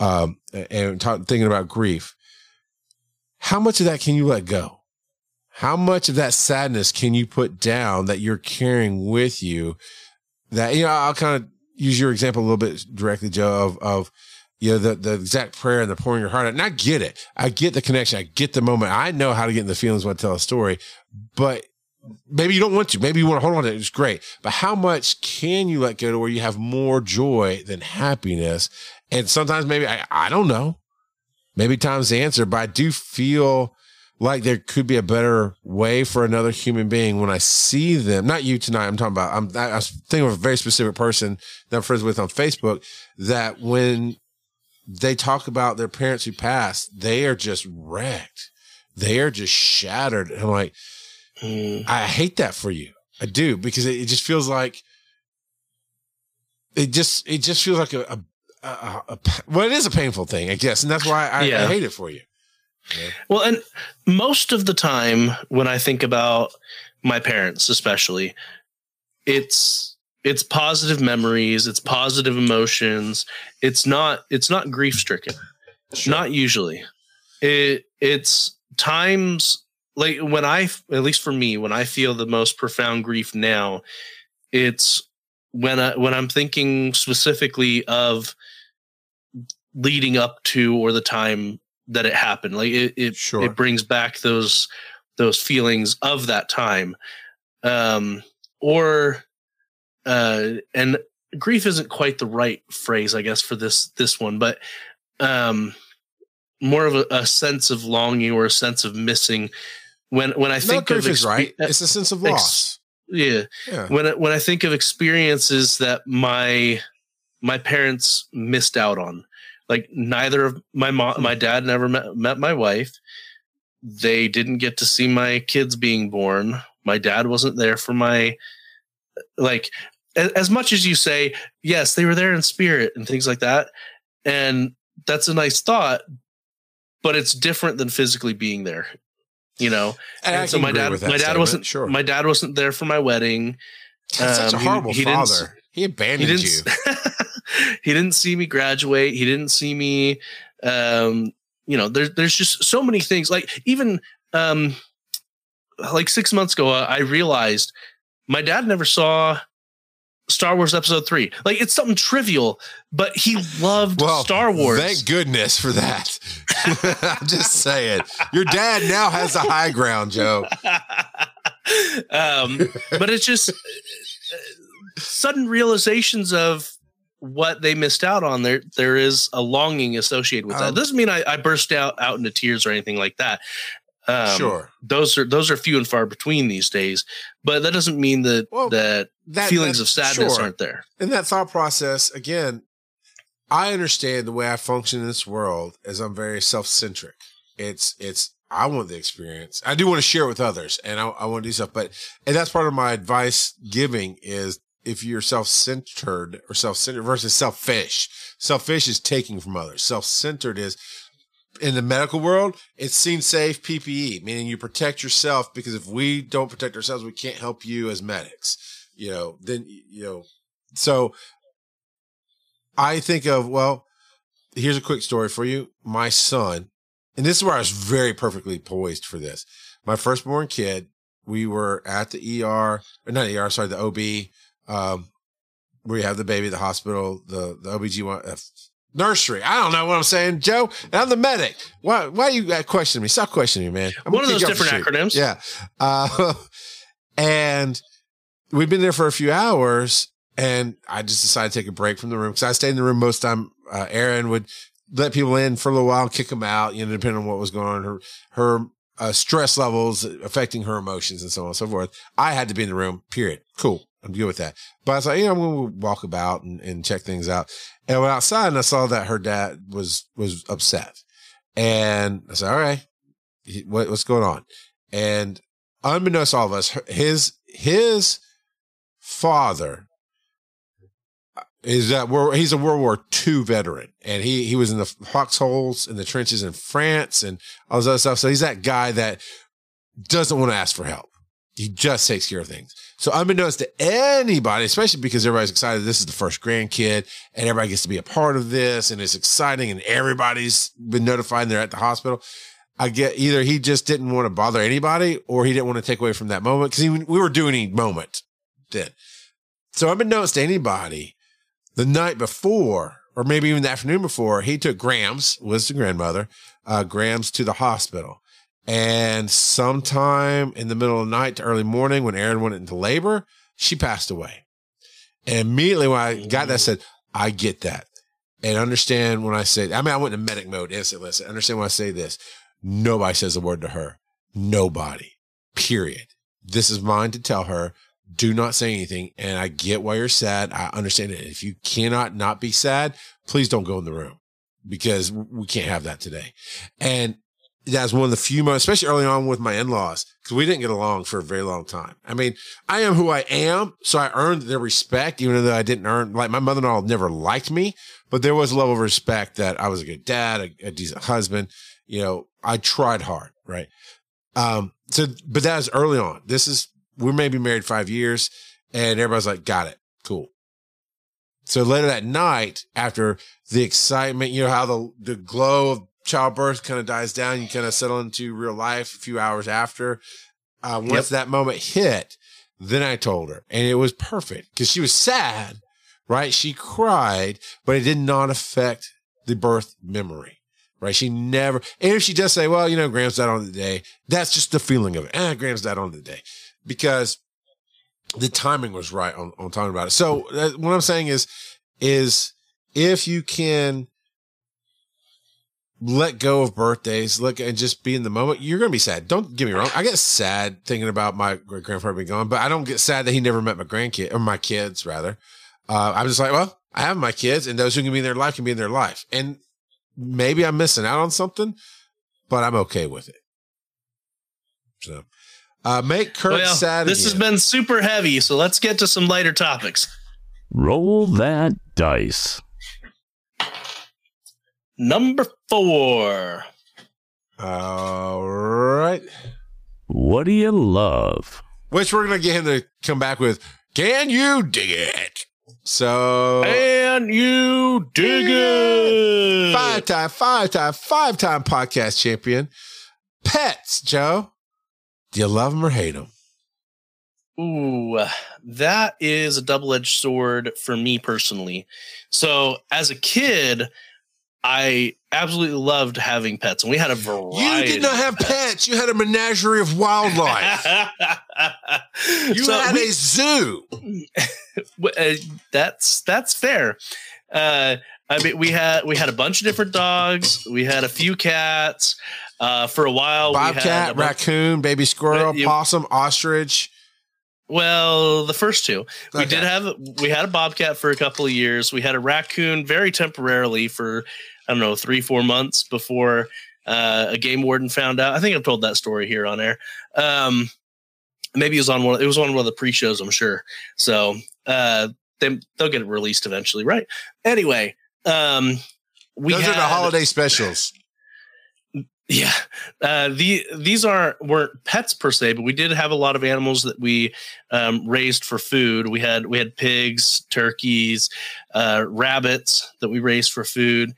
and thinking about grief. How much of that can you let go? How much of that sadness can you put down that you're carrying with you? That, you know, I'll kind of use your example a little bit directly, Joe, of you know, the exact prayer and the pouring your heart out. And I get it. I get the connection. I get the moment. I know how to get in the feelings when I tell a story, but maybe you don't want to. Maybe you want to hold on to it. It's great. But how much can you let go to where you have more joy than happiness? And sometimes maybe, I don't know, maybe time's the answer, but I do feel like there could be a better way for another human being when I see them. Not you tonight. I'm talking about, I was thinking of a very specific person that I'm friends with on Facebook that when they talk about their parents who passed, they are just wrecked. They are just shattered. And I'm like, I hate that for you. I do, because it just feels like it just feels like well, it is a painful thing, I guess. And that's why I hate it for you. Yeah. Well, and most of the time when I think about my parents, especially, it's positive memories, it's positive emotions. It's not grief stricken. Sure. Not usually. It's times like when at least for me, when I feel the most profound grief now, it's when I'm thinking specifically of leading up to or the time that it happened. Like it brings back those feelings of that time. And grief isn't quite the right phrase, I guess, for this one, but more of a sense of longing or a sense of missing. When I think of grief, right, it's a sense of loss. Yeah. When I think of experiences that my parents missed out on, like neither of my dad never met my wife. They didn't get to see my kids being born. My dad wasn't there for my. Like, as much as you say, yes, they were there in spirit and things like that, and that's a nice thought, but it's different than physically being there, you know. And so my dad wasn't there for my wedding. That's such a horrible father. He abandoned you. He didn't see me graduate. He didn't see me. You know, there's just so many things. Like even like 6 months ago, I realized my dad never saw Star Wars Episode 3. Like, it's something trivial, but he loved Star Wars. Thank goodness for that. I'm just saying. Your dad now has the high ground, Joe. But it's just sudden realizations of what they missed out on. There is a longing associated with that. It doesn't mean I burst out into tears or anything like that. Sure, those are few and far between these days, but that doesn't mean that feelings of sadness aren't there. And that thought process, again, I understand the way I function in this world as I'm very self-centric. It's I want the experience. I do want to share it with others, and I want to do stuff. But and that's part of my advice giving is if you're self-centered or self-centered versus selfish. Selfish is taking from others. Self-centered is in the medical world, it's seen safe PPE, meaning you protect yourself because if we don't protect ourselves, we can't help you as medics. You know, then you know. So I think of well, here's a quick story for you. My son. And this is where I was very perfectly poised for this. My firstborn kid, we were at the ER, or not ER, sorry, the OB, where you have the baby at the hospital, the OBGYN, nursery. I don't know what I'm saying, Joe. And I'm the medic. Why are you questioning me? Stop questioning me, man. I'm one of those different acronyms. Yeah. And we'd been there for a few hours, and I just decided to take a break from the room because I stayed in the room most of the time. Aaron would let people in for a little while, kick them out, you know, depending on what was going on, her stress levels affecting her emotions and so on and so forth. I had to be in the room, period. Cool. I'm good with that. But I was like, you know, I'm going to walk about and check things out. And I went outside and I saw that her dad was upset. And I said, all right, what's going on? And unbeknownst to all of us, his father is that he's a World War II veteran, and he was in the foxholes in the trenches in France and all this other stuff. So he's that guy that doesn't want to ask for help. He just takes care of things. So unbeknownst to anybody, especially because everybody's excited, this is the first grandkid, and everybody gets to be a part of this, and it's exciting, and everybody's been notified and they're at the hospital. I get either he just didn't want to bother anybody, or he didn't want to take away from that moment because we were doing a moment then. So unbeknownst to anybody, the night before, or maybe even the afternoon before, he took Grams, was the grandmother, Grams to the hospital. And sometime in the middle of the night to early morning when Aaron went into labor, she passed away. And immediately when I got that, I said, I get that. And understand when I say, I mean, I went into medic mode instantly. I understand when I say this, nobody says a word to her. Nobody. Period. This is mine to tell her. Do not say anything. And I get why you're sad. I understand it. If you cannot not be sad, please don't go in the room because we can't have that today. And that's one of the few moments, especially early on with my in-laws, because we didn't get along for a very long time. I mean, I am who I am. So I earned their respect, even though I didn't earn, like my mother-in-law never liked me, but there was a level of respect that I was a good dad, a decent husband. You know, I tried hard. Right. So, but that was early on. This is, we may be married 5 years, and everybody's like, got it. Cool. So later that night, after the excitement, you know, how the glow of childbirth kind of dies down, you kind of settle into real life a few hours after. Once that moment hit, then I told her, and it was perfect because she was sad, right? She cried, but it did not affect the birth memory. Right. She never, and if she does say, well, you know, Graham's died on the day, that's just the feeling of it. Graham's died on the day. Because the timing was right on talking about it. So what I'm saying is if you can let go of birthdays, look and just be in the moment, you're going to be sad. Don't get me wrong. I get sad thinking about my great grandfather being gone, but I don't get sad that he never met my grandkid or my kids rather. I'm just like, well, I have my kids, and those who can be in their life can be in their life. And maybe I'm missing out on something, but I'm okay with it. So. Make Kurt sad. This again. Has been super heavy, so let's get to some lighter topics. Roll that dice. Number 4. All right. What do you love? Which we're going to get him to come back with, Can You Dig It? So. Can You Dig It? Five-time podcast champion. Pets, Joe. Do you love them or hate them? Ooh, that is a double-edged sword for me personally. So as a kid, I absolutely loved having pets, and we had a variety. You did not have pets. You had a menagerie of wildlife. you had a zoo. That's fair. I mean, we had a bunch of different dogs. We had a few cats. For a while, bobcat, raccoon, baby squirrel, possum, ostrich. Well, the first two. Okay. We had a bobcat for a couple of years. We had a raccoon very temporarily for, I don't know, 3-4 months before A game warden found out. I think I've told that story here on air. Maybe it was on one of the pre-shows, I'm sure. So they'll get it released eventually, right? Anyway, those are the holiday specials. Yeah, these weren't pets per se, but we did have a lot of animals that we raised for food. We had pigs, turkeys, rabbits that we raised for food,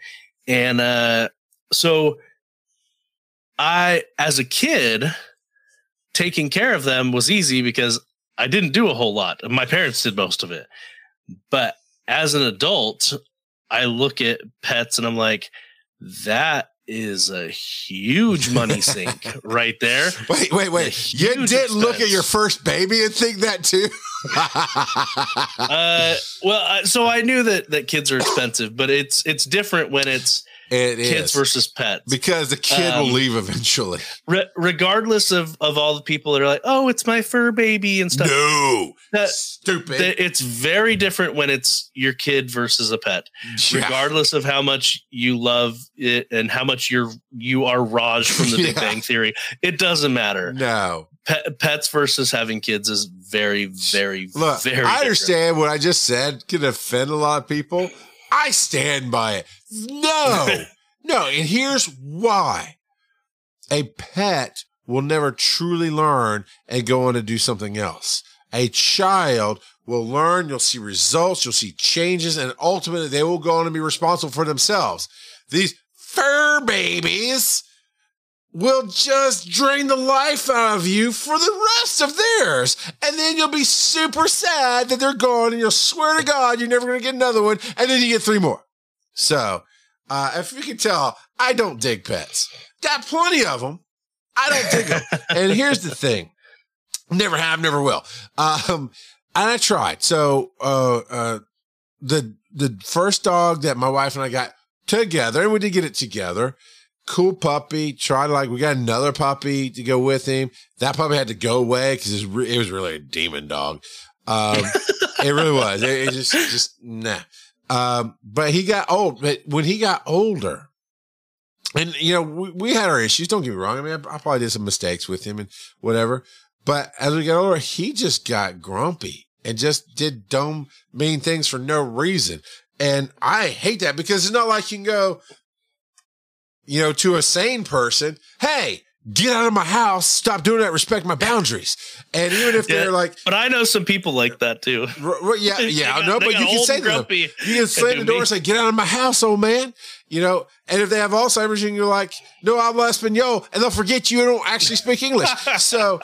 and so I, as a kid, taking care of them was easy because I didn't do a whole lot. My parents did most of it, but as an adult, I look at pets and I'm like, that is a huge money sink right there. Wait. You did look at your first baby and think that too? So I knew that kids are expensive, but it's different when it's kids versus pets. Because the kid will leave eventually. Regardless of all the people that are like, oh, it's my fur baby and stuff. No, stupid. It's very different when it's your kid versus a pet. Yeah. Regardless of how much you love it and how much you are Raj from the Big Bang Theory, it doesn't matter. No. Pets versus having kids is very, very, very different. I understand what I just said could offend a lot of people. I stand by it. No. And here's why. A pet will never truly learn and go on to do something else. A child will learn. You'll see results. You'll see changes. And ultimately, they will go on and be responsible for themselves. These fur babies will just drain the life out of you for the rest of theirs. And then you'll be super sad that they're gone, and you'll swear to God you're never going to get another one, and then you get three more. So, if you can tell, I don't dig pets. Got plenty of them. I don't dig them. And here's the thing. Never have, never will. And I tried. So, the first dog that my wife and I got together, and we did get it together, cool puppy. We got another puppy to go with him. That puppy had to go away because it was really a demon dog. It really was. It just nah. But he got old. But when he got older, and we had our issues. Don't get me wrong. I mean, I probably did some mistakes with him and whatever. But as we got older, he just got grumpy and just did dumb, mean things for no reason. And I hate that because it's not like you can go, to a sane person, hey, get out of my house, stop doing that, respect my boundaries. And even if they're like... But I know some people like that too. But you can say that. You can slam the door and say, get out of my house, old man. And if they have Alzheimer's, you can go like, no hablo español, and they'll forget you don't actually speak English. So,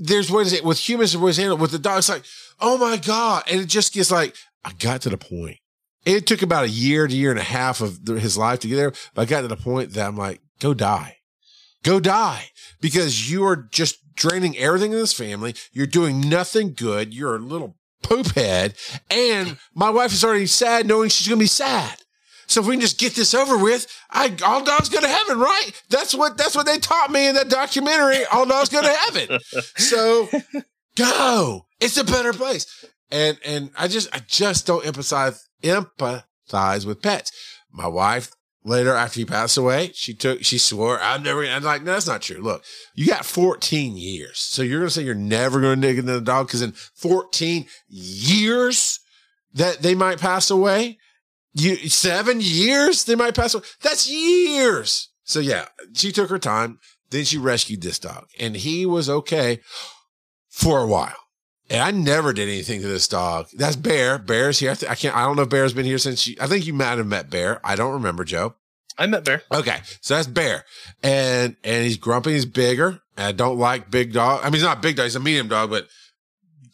there's ways with humans, there's ways to handle it. With the dog, it's like, oh my God. And it just gets like, I got to the point. It took about a year to year and a half of his life to get there. But I got to the point that I'm like, go die because you are just draining everything in this family. You're doing nothing good. You're a little poop head. And my wife is already sad knowing she's going to be sad. So if we can just get this over with, all dogs go to heaven, right? That's what they taught me in that documentary. All dogs go to heaven. So go, it's a better place. And I just don't empathize with pets. My wife, later after he passed away, she swore, I'm like, no, that's not true. Look, you got 14 years. So you're going to say you're never going to dig into the dog because in 14 years that they might pass away, 7 years they might pass away. That's years. So yeah, she took her time. Then she rescued this dog and he was okay for a while. And I never did anything to this dog. That's Bear. Bear's here. I don't know if Bear's been here since I think you might have met Bear. I don't remember, Joe. I met Bear. Okay. So that's Bear. And he's grumpy. He's bigger. And I don't like big dog. I mean, he's not a big dog. He's a medium dog, but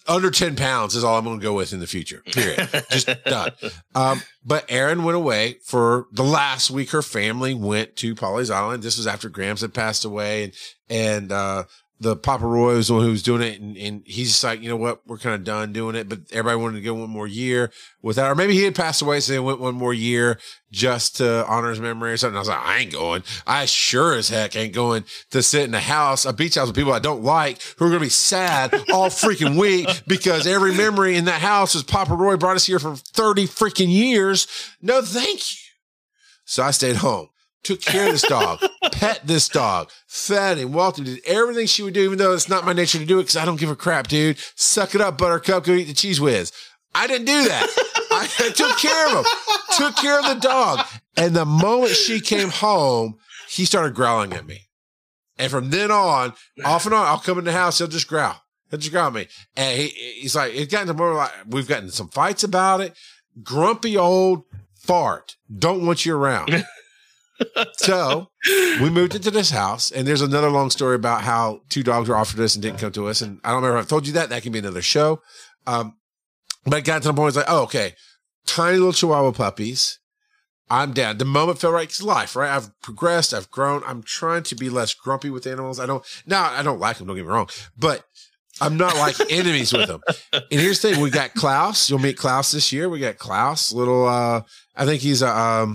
under 10 pounds is all I'm going to go with in the future. Period. Just done. But Erin went away for the last week. Her family went to Polly's Island. This was after Grams had passed away and the Papa Roy was the one who was doing it, and he's just like, you know what, we're kind of done doing it, but everybody wanted to go one more year without, or maybe he had passed away, so they went one more year just to honor his memory or something. I was like, I ain't going. I sure as heck ain't going to sit in a beach house with people I don't like who are going to be sad all freaking week because every memory in that house is Papa Roy brought us here for 30 freaking years. No, thank you. So I stayed home. took care of this dog, pet this dog, fed him, walked him, did everything she would do, even though it's not my nature to do it because I don't give a crap, dude. Suck it up, Buttercup. Go eat the Cheez Whiz. I didn't do that. I took care of him, took care of the dog. And the moment she came home, he started growling at me. And from then on, off and on, I'll come in the house, he'll just growl. He'll just growl at me. And he's like, it got into more like, we've gotten some fights about it. Grumpy old fart. Don't want you around. So we moved into this house, and there's another long story about how two dogs were offered us and didn't come to us. And I don't remember if I've told you that. That can be another show. But it got to the point, it's like, oh, okay, tiny little Chihuahua puppies. I'm down. The moment felt right. It's life, right? I've progressed. I've grown. I'm trying to be less grumpy with animals. I don't like them. Don't get me wrong, but I'm not like enemies with them. And here's the thing. We got Klaus. You'll meet Klaus this year. We got Klaus, little, I think he's a,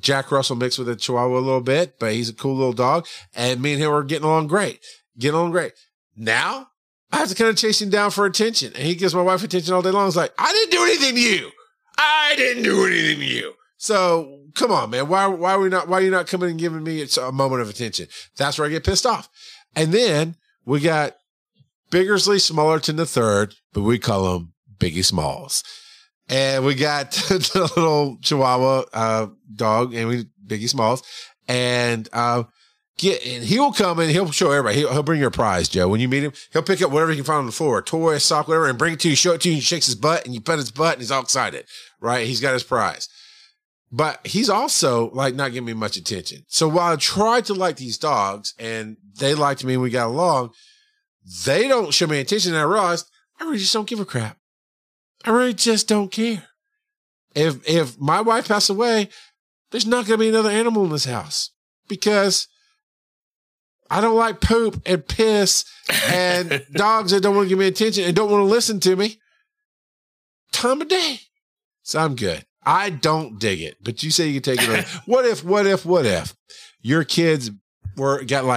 Jack Russell mixed with a Chihuahua a little bit, but he's a cool little dog. And me and him are getting along great. Now I have to kind of chase him down for attention. And he gives my wife attention all day long. It's like, I didn't do anything to you. I didn't do anything to you. So come on, man. Why are you not coming and giving me a moment of attention? That's where I get pissed off. And then we got Biggersley Smallerton the third, but we call him Biggie Smalls. And we got the little Chihuahua dog, and Biggie Smalls, and he will come and he'll show everybody. He'll bring your prize, Joe. When you meet him, he'll pick up whatever he can find on the floor, a toy, a sock, whatever, and bring it to you, show it to you, and he shakes his butt, and you pet his butt, and he's all excited, right? He's got his prize. But he's also like not giving me much attention. So while I tried to like these dogs, and they liked me, and we got along, they don't show me attention, and I realized I really just don't give a crap. I really just don't care. If my wife passed away, there's not going to be another animal in this house because I don't like poop and piss and dogs that don't want to give me attention and don't want to listen to me. Time of day. So I'm good. I don't dig it, but you say you can take it away. What if your kids did whatever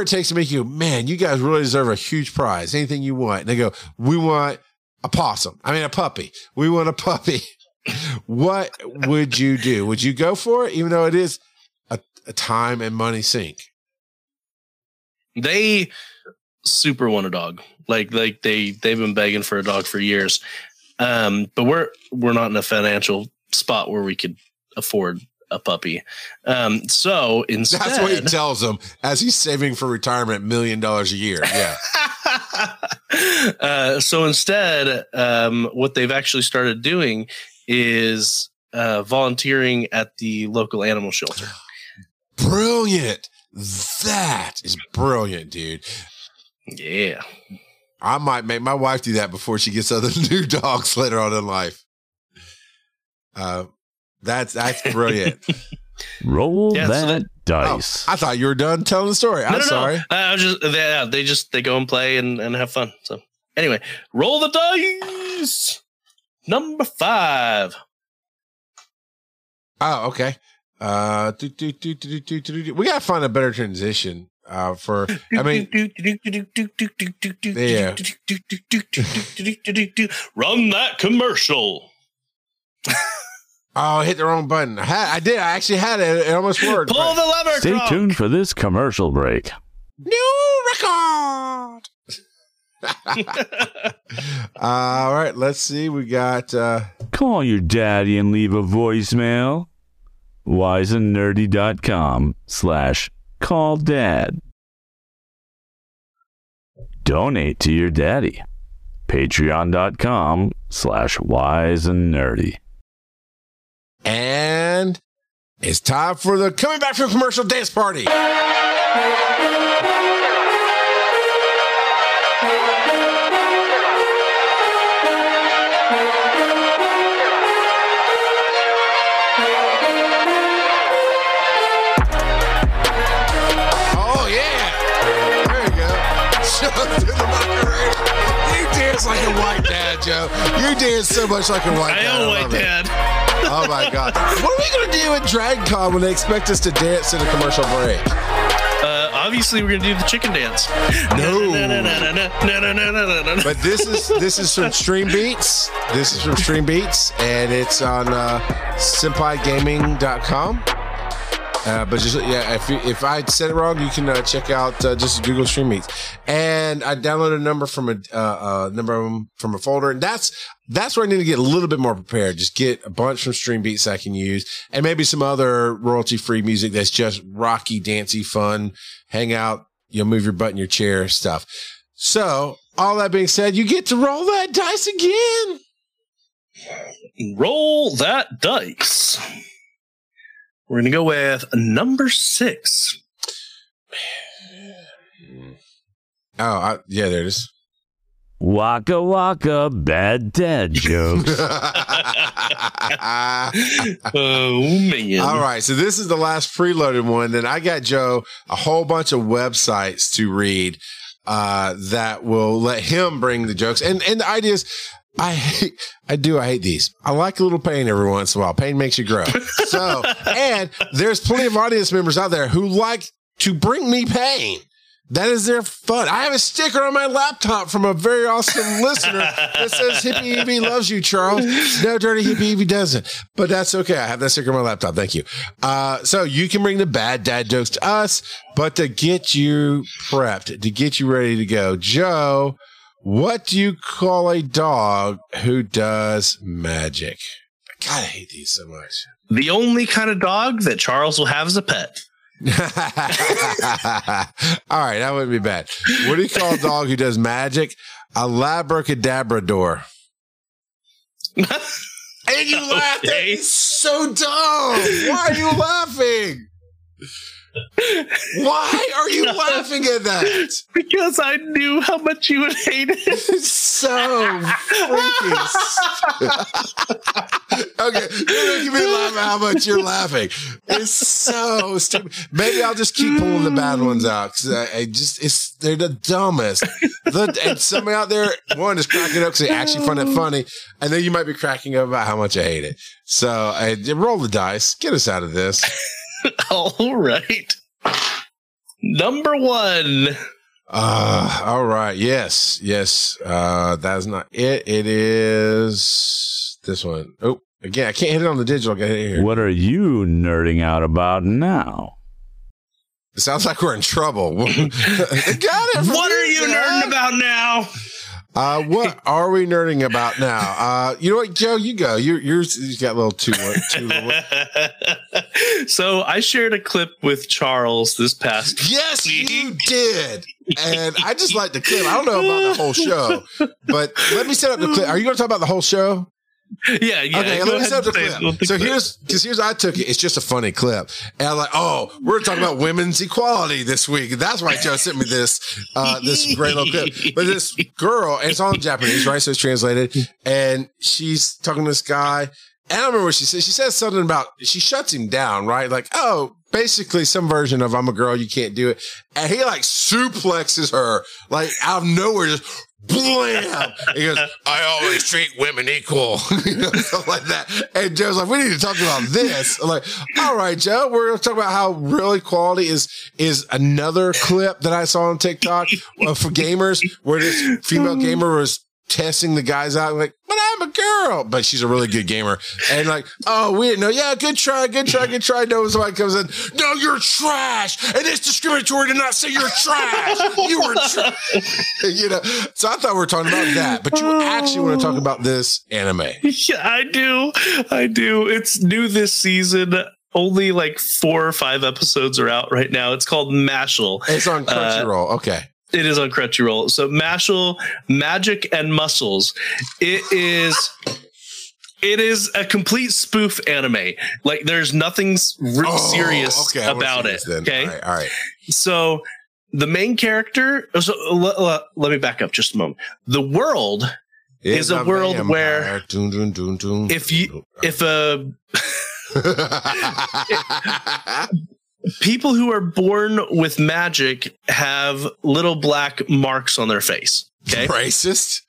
it takes to make you, man, you guys really deserve a huge prize, anything you want. And they go, we want a puppy. We want a puppy. What would you do? Would you go for it, even though it is a time and money sink? They super want a dog. Like they've been begging for a dog for years. But we're not in a financial spot where we could afford a puppy. So instead, that's what he tells them as he's saving for retirement, $1 million a year. Yeah. So instead, what they've actually started doing is volunteering at the local animal shelter. Brilliant. That is brilliant, dude. Yeah. I might make my wife do that before she gets other new dogs later on in life. That's brilliant. Roll that dice. Oh, I thought you were done telling the story. I'm sorry. No. I was just they go and play and have fun. So anyway, roll the dice. Number 5. Oh, okay. We gotta find a better transition. Yeah. Run that commercial. Oh, I hit the wrong button. I did. I actually had it. It almost worked. Pull the lever. Stay tuned for this commercial break. New record. All right. Let's see. We got. Call your daddy and leave a voicemail. wiseandnerdy.com/calldad. Donate to your daddy. Patreon.com/wiseandnerdy. And it's time for the Coming Back from Commercial Dance Party. Oh, yeah. There you go. Shove to the microphone. You dance like a white dad, Joe. You dance so much like a white dad. I am a white dad. Oh, my God. What are we going to do at Dragon Con when they expect us to dance in a commercial break? Obviously, we're going to do the chicken dance. No. But this is from Stream Beats. This is from Stream Beats, and it's on senpaigaming.com. But just, yeah, if I said it wrong, you can check out just Google Stream Beats. And I downloaded a number from a folder, and that's where I need to get a little bit more prepared. Just get a bunch from Stream Beats I can use, and maybe some other royalty-free music that's just rocky, dancey, fun, hang out, you know, move your butt in your chair stuff. So, all that being said, you get to roll that dice again. Roll that dice. We're going to go with number 6. Oh, yeah, there it is. Waka waka, bad dad jokes. Oh, man. All right, so this is the last preloaded one. Then I got Joe a whole bunch of websites to read that will let him bring the jokes. And the idea is, I hate these. I like a little pain every once in a while. Pain makes you grow. So, and there's plenty of audience members out there who like to bring me pain. That is their fun. I have a sticker on my laptop from a very awesome listener that says Hippie Evie loves you, Charles. No, dirty Hippie Evie doesn't. But that's okay. I have that sticker on my laptop. Thank you. So you can bring the bad dad jokes to us, but to get you prepped, to get you ready to go, Joe, what do you call a dog who does magic? God, I hate these so much. The only kind of dog that Charles will have as a pet. All right, that wouldn't be bad. What do you call a dog who does magic? A labracadabrador. And you laughed at me. So dumb. Why are you laughing? Why are you laughing at that? Because I knew how much you would hate it. It's so freaking okay, you're making me laugh at how much you're laughing. It's so stupid. Maybe I'll just keep pulling the bad ones out because they're the dumbest. And somebody out there, one is cracking up because they actually find it funny, and then you might be cracking up about how much I hate it. So roll the dice, get us out of this. All right. Number 1. All right. Yes. That's not it. It is this one. Oh, again, I can't hit it on the digital. I got it here. What are you nerding out about now? It sounds like we're in trouble. Got it. What are you nerding about now? What are we nerding about now? You know what, Joe, you go. Yours got a little too. So I shared a clip with Charles this past week. Yes, you did. And I just like the clip. I don't know about the whole show, but let me set up the clip. Are you going to talk about the whole show? Yeah. Okay, let me set up the clip. So here's how I took it. It's just a funny clip. And I'm like, oh, we're talking about women's equality this week. That's why Joe sent me this great little clip. But this girl, and it's all in Japanese, right? So it's translated. And she's talking to this guy. And I don't remember what she said. She says something about, she shuts him down, right? Like, oh, basically some version of I'm a girl, you can't do it. And he like suplexes her, like out of nowhere, just blam! He goes, I always treat women equal, you know, stuff like that. And Joe's like, we need to talk about this. I'm like, all right, Joe, we're going to talk about how real equality is another clip that I saw on TikTok for gamers where this female gamer was testing the guys out. I'm like, but I'm a girl, but she's a really good gamer. And like, oh, we didn't know. Yeah, good try. No, somebody comes in. No, you're trash. And it's discriminatory to not say you're trash. You were trash. You know. So I thought we were talking about that, but you actually want to talk about this anime. Yeah, I do. It's new this season. Only like 4 or 5 episodes are out right now. It's called Mashle. It's on Crunchyroll. Okay. It is on Crunchyroll. So Mashle: Magic and Muscles. It is a complete spoof anime. Like there's nothing serious about it. Okay. All right. So the main character. So let me back up just a moment. The world is a world where people who are born with magic have little black marks on their face. Okay? Racist.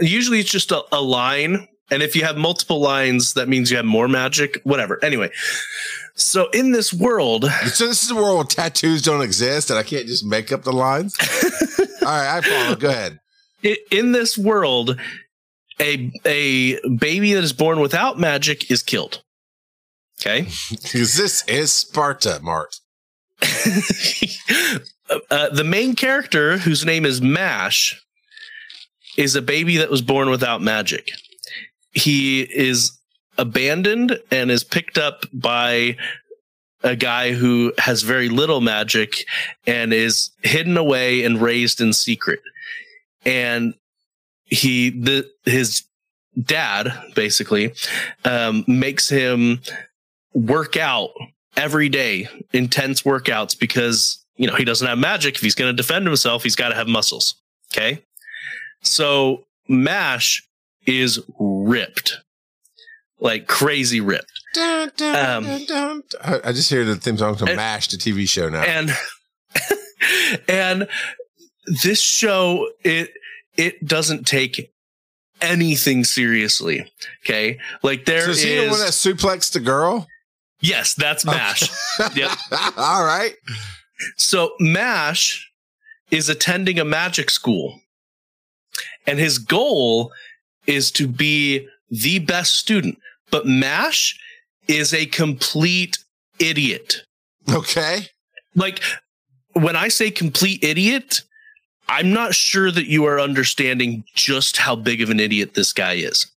Usually it's just a line. And if you have multiple lines, that means you have more magic, whatever. Anyway. So in this world. So this is a world where tattoos don't exist and I can't just make up the lines. All right. I follow. Go ahead. In this world, a baby that is born without magic is killed. Okay. Because this is Sparta, Mart. The main character, whose name is Mash, is a baby that was born without magic. He is abandoned and is picked up by a guy who has very little magic and is hidden away and raised in secret. And his dad basically makes him work out every day, intense workouts, because, you know, he doesn't have magic. If he's going to defend himself, he's got to have muscles. Okay. So Mash is ripped, like crazy ripped. Dun, dun, dun, dun. I just hear the theme song to Mash, the TV show now. And this show, it doesn't take anything seriously. Okay. Like so is he the one that suplexed the girl? Yes, that's Mash. Okay. Yep. All right. So Mash is attending a magic school, and his goal is to be the best student. But Mash is a complete idiot. Okay. Like, when I say complete idiot, I'm not sure that you are understanding just how big of an idiot this guy is.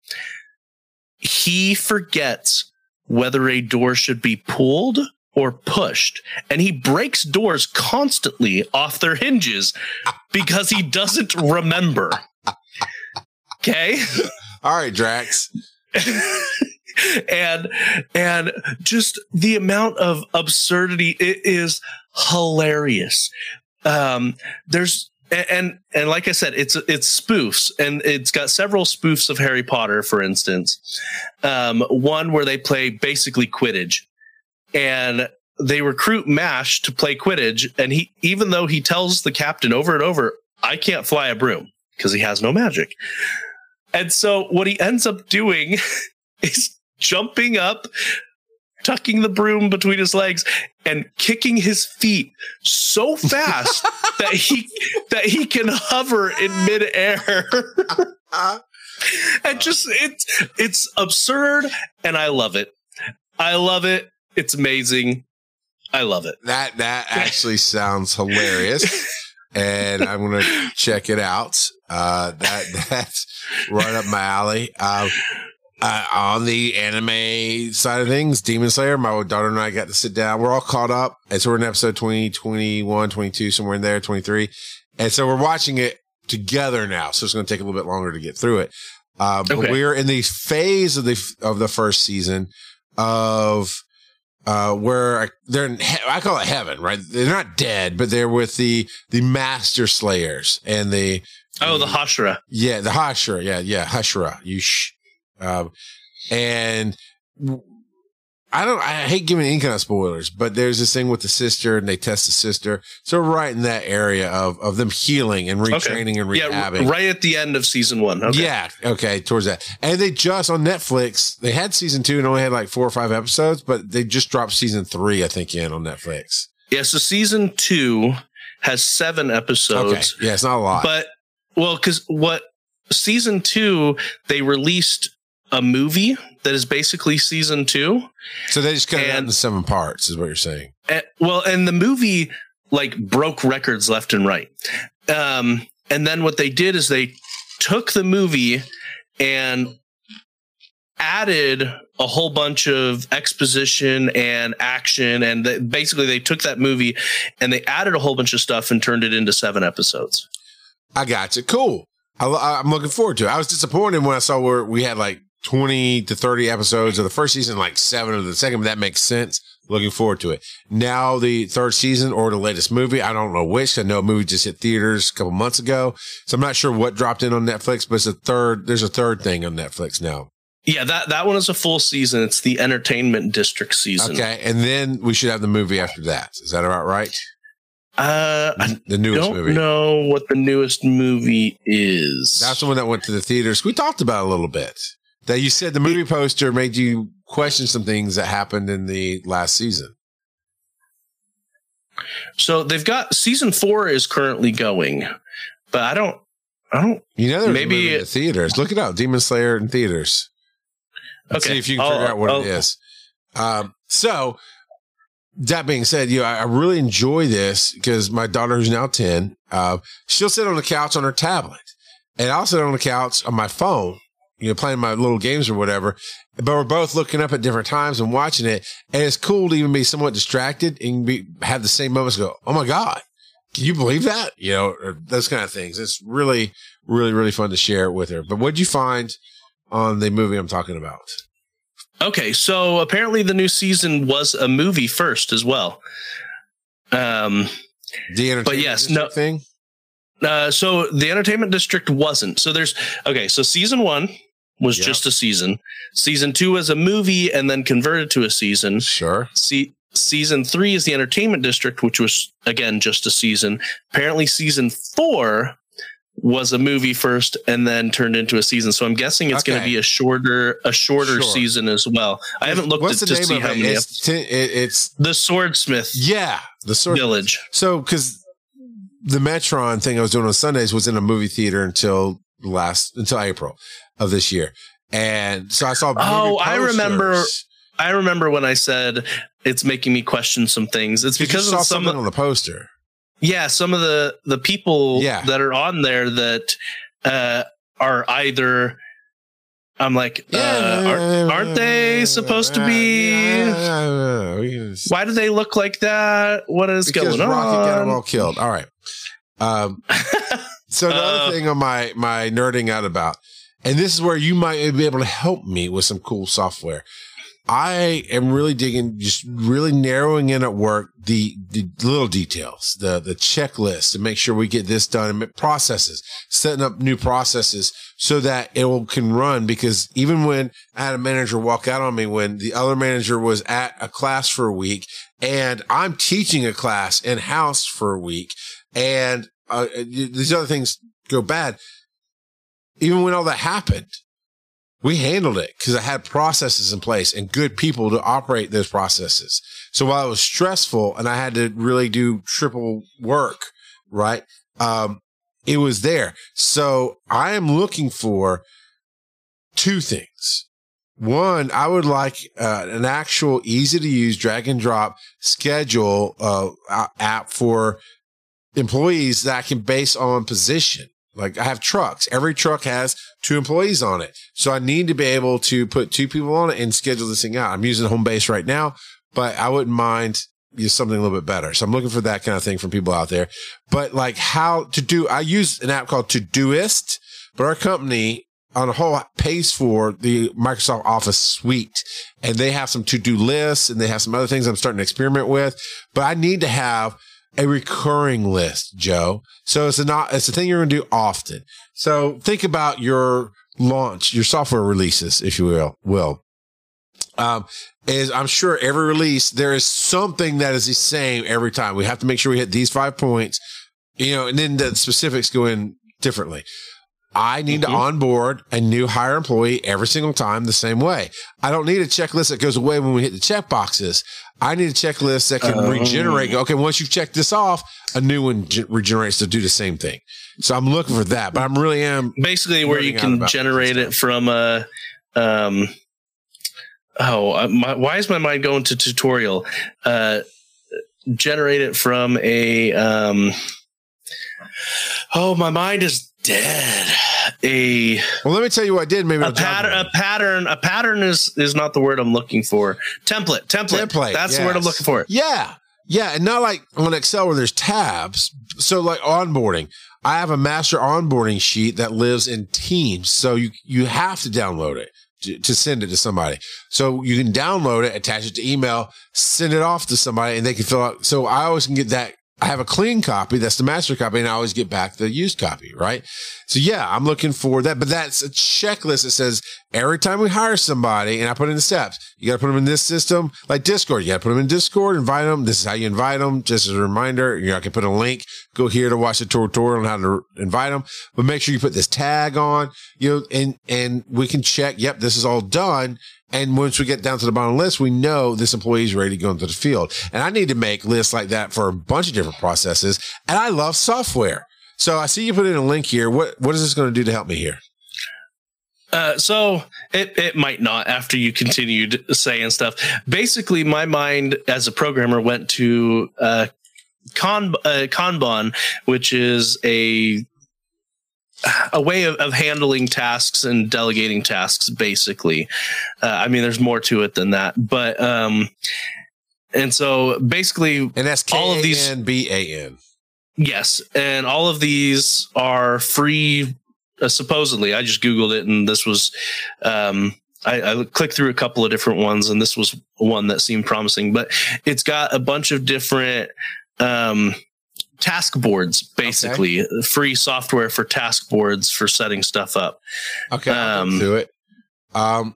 He forgets whether a door should be pulled or pushed, and he breaks doors constantly off their hinges because he doesn't remember. Okay. All right, Drax. and just the amount of absurdity, it is hilarious. There's like I said, it's spoofs, and it's got several spoofs of Harry Potter, for instance. One where they play basically Quidditch, and they recruit Mash to play Quidditch, and he, even though he tells the captain over and over, I can't fly a broom, because he has no magic. And so what he ends up doing is jumping up, tucking the broom between his legs, and kicking his feet so fast that he can hover in midair. And just it's absurd, and I love it. I love it. It's amazing. I love it. That actually sounds hilarious. And I'm going to check it out. That's right up my alley. On the anime side of things, Demon Slayer, my daughter and I got to sit down. We're all caught up. And so we're in episode 20, 21, 22, somewhere in there, 23. And so we're watching it together now. So it's going to take a little bit longer to get through it. But we're in the phase of the first season of... where they're in, I call it heaven, right? They're not dead, but they're with the master slayers and the Hashira. Yeah. The Hashira. Yeah. Yeah. Hashira. And I hate giving any kind of spoilers, but there's this thing with the sister, and they test the sister. So we're right in that area of them healing and retraining and rehabbing. Yeah, right at the end of season 1. Okay. Yeah. Okay. Towards that. And they just, on Netflix, they had season 2 and only had like 4 or 5 episodes, but they just dropped season 3, I think, in on Netflix. Yeah. So season 2 has 7 episodes. Okay. Yeah. It's not a lot. But, well, because what season 2, they released a movie that is basically season 2. So they just cut it out into 7 parts is what you're saying. And the movie like broke records left and right. And then what they did is they took the movie and added a whole bunch of exposition and action. And basically they took that movie and they added a whole bunch of stuff and turned it into 7 episodes. I got you. Cool. I'm looking forward to it. I was disappointed when I saw where we had like 20 to 30 episodes of the first season, like 7 of the second, but that makes sense. Looking forward to it. Now the third season, or the latest movie, I don't know which. I know a movie just hit theaters a couple months ago, so I'm not sure what dropped in on Netflix, but there's a third thing on Netflix now. Yeah, that one is a full season. It's the Entertainment District season. Okay, and then we should have the movie after that. Is that about right? The newest movie. I don't know what the newest movie is. That's the one that went to the theaters. We talked about it a little bit. That you said the movie poster made you question some things that happened in the last season. So they've got season 4 is currently going, but I don't. You know, there's maybe a movie in the theaters. Look it up, Demon Slayer in theaters. Okay, see if you can figure out what it is. So that being said, you know, I really enjoy this because my daughter, who's now 10, she'll sit on the couch on her tablet, and I'll sit on the couch on my phone, you know, playing my little games or whatever. But we're both looking up at different times and watching it. And it's cool to even be somewhat distracted and be, have the same moments go, oh my God, can you believe that? You know, or those kind of things. It's really, really, really fun to share it with her. But what'd you find on the movie I'm talking about? Okay, so apparently the new season was a movie first as well. The Entertainment District thing? So the Entertainment District wasn't. So there's, okay, so season one was just a season. Season two was a movie and then converted to a season. Sure. Season three is the Entertainment District, which was, again, just a season. Apparently season four was a movie first and then turned into a season. So I'm guessing it's going to be a shorter season as well. I haven't looked at to see how many. It's the Swordsmith. Yeah. The Sword Village. So, because the Metron thing I was doing on Sundays was in a movie theater until April of this year. And so I saw, I remember when I said it's making me question some things. It's because you saw something on the poster. Yeah, some of the people that are on there that are either, I'm like, aren't they supposed to be? Why do they look like that? What is going on? Rocket got them all killed. All right. So the other thing on my nerding out about, and this is where you might be able to help me with some cool software. I am really digging, just really narrowing in at work, the little details, the checklist to make sure we get this done, and processes, setting up new processes so that it can run. Because even when I had a manager walk out on me, when the other manager was at a class for a week and I'm teaching a class in house for a week, and these other things go bad. Even when all that happened, we handled it because I had processes in place and good people to operate those processes. So while it was stressful and I had to really do triple work, right? It was there. So I am looking for two things. One, I would like an actual easy to use drag and drop schedule app for employees that I can base on position. Like I have trucks. Every truck has 2 employees on it. So I need to be able to put 2 people on it and schedule this thing out. I'm using home base right now, but I wouldn't mind something a little bit better. So I'm looking for that kind of thing from people out there. But like how to do, I use an app called Todoist, but our company on a whole pays for the Microsoft Office suite, and they have some to-do lists and they have some other things I'm starting to experiment with, but I need to have a recurring list, Joe. So it's a thing you're going to do often. So think about your launch, your software releases, if you will. Is I'm sure every release, there is something that is the same every time. We have to make sure we hit these 5 points, you know, and then the specifics go in differently. I need to onboard a new hire employee every single time the same way. I don't need a checklist that goes away when we hit the check boxes. I need a checklist that can regenerate. Okay, once you've checked this off, a new one regenerates to do the same thing. So I'm looking for that, but I really am. Basically where you can generate it from why is my mind going to tutorial? Generate it from a my mind is dead. Let me tell you what I did. Maybe a pattern. A pattern is not the word I'm looking for. Template. That's the word I'm looking for. Yeah. Yeah. And not like on Excel where there's tabs. So like onboarding, I have a master onboarding sheet that lives in Teams. So you have to download it to send it to somebody. So you can download it, attach it to email, send it off to somebody and they can fill out. So I always can get that. I have a clean copy. That's the master copy. And I always get back the used copy. Right. So yeah, I'm looking for that, but that's a checklist that says every time we hire somebody and I put in the steps, you got to put them in this system, like Discord. You got to put them in Discord, invite them. This is how you invite them. Just as a reminder, I can put a link, go here to watch the tutorial on how to invite them, but make sure you put this tag on, you know, and we can check. Yep. This is all done. And once we get down to the bottom of the list, we know this employee is ready to go into the field. And I need to make lists like that for a bunch of different processes. And I love software. So I see you put in a link here. What is this going to do to help me here? So it might not after you continued saying stuff. Basically, my mind as a programmer went to Kanban, which is a way of handling tasks and delegating tasks, basically. I mean, there's more to it than that, but and so basically, and that's all of these Kanban. Yes, and all of these are free. Supposedly, I just Googled it, and this was, I clicked through a couple of different ones, and this was one that seemed promising, but it's got a bunch of different task boards, basically. Okay. Free software for task boards for setting stuff up. Okay, I'll do it. Like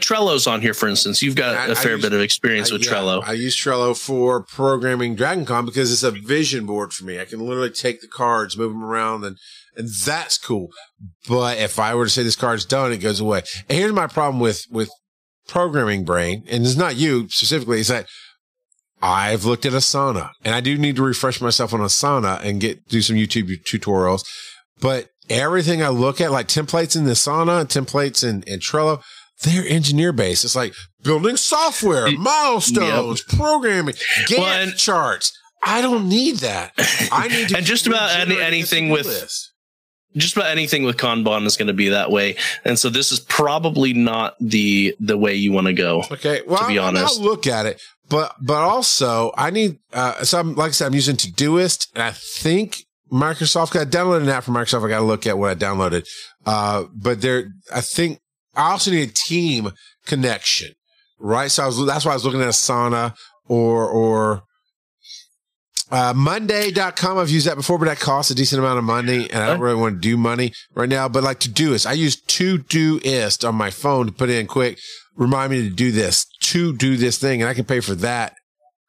Trello's on here, for instance. You've got a fair bit of experience with Trello. I use Trello for programming Dragon Con because it's a vision board for me. I can literally take the cards, move them around, and that's cool. But if I were to say this card's done, it goes away. And here's my problem with programming brain, and it's not you specifically, it's that I've looked at Asana, and I do need to refresh myself on Asana and do some YouTube tutorials. But everything I look at, like templates in Asana, templates in Trello, they're engineer-based. It's like building software, milestones, programming, Gantt charts. I don't need that. I need to. And just about anything with this. Just about anything with Kanban is going to be that way. And so this is probably not the way you want to go. Okay. Well, to be honest. I'll look at it, but also I need, so like I said, I'm using Todoist, and I think Microsoft, I downloaded an app from Microsoft. I got to look at what I downloaded. But I think I also need a team connection, right? So that's why I was looking at Asana or Monday.com. I've used that before, but that costs a decent amount of money, and I don't really want to do money right now. But like Todoist, I use Todoist on my phone to put in quick, remind me to do this thing, and I can pay for that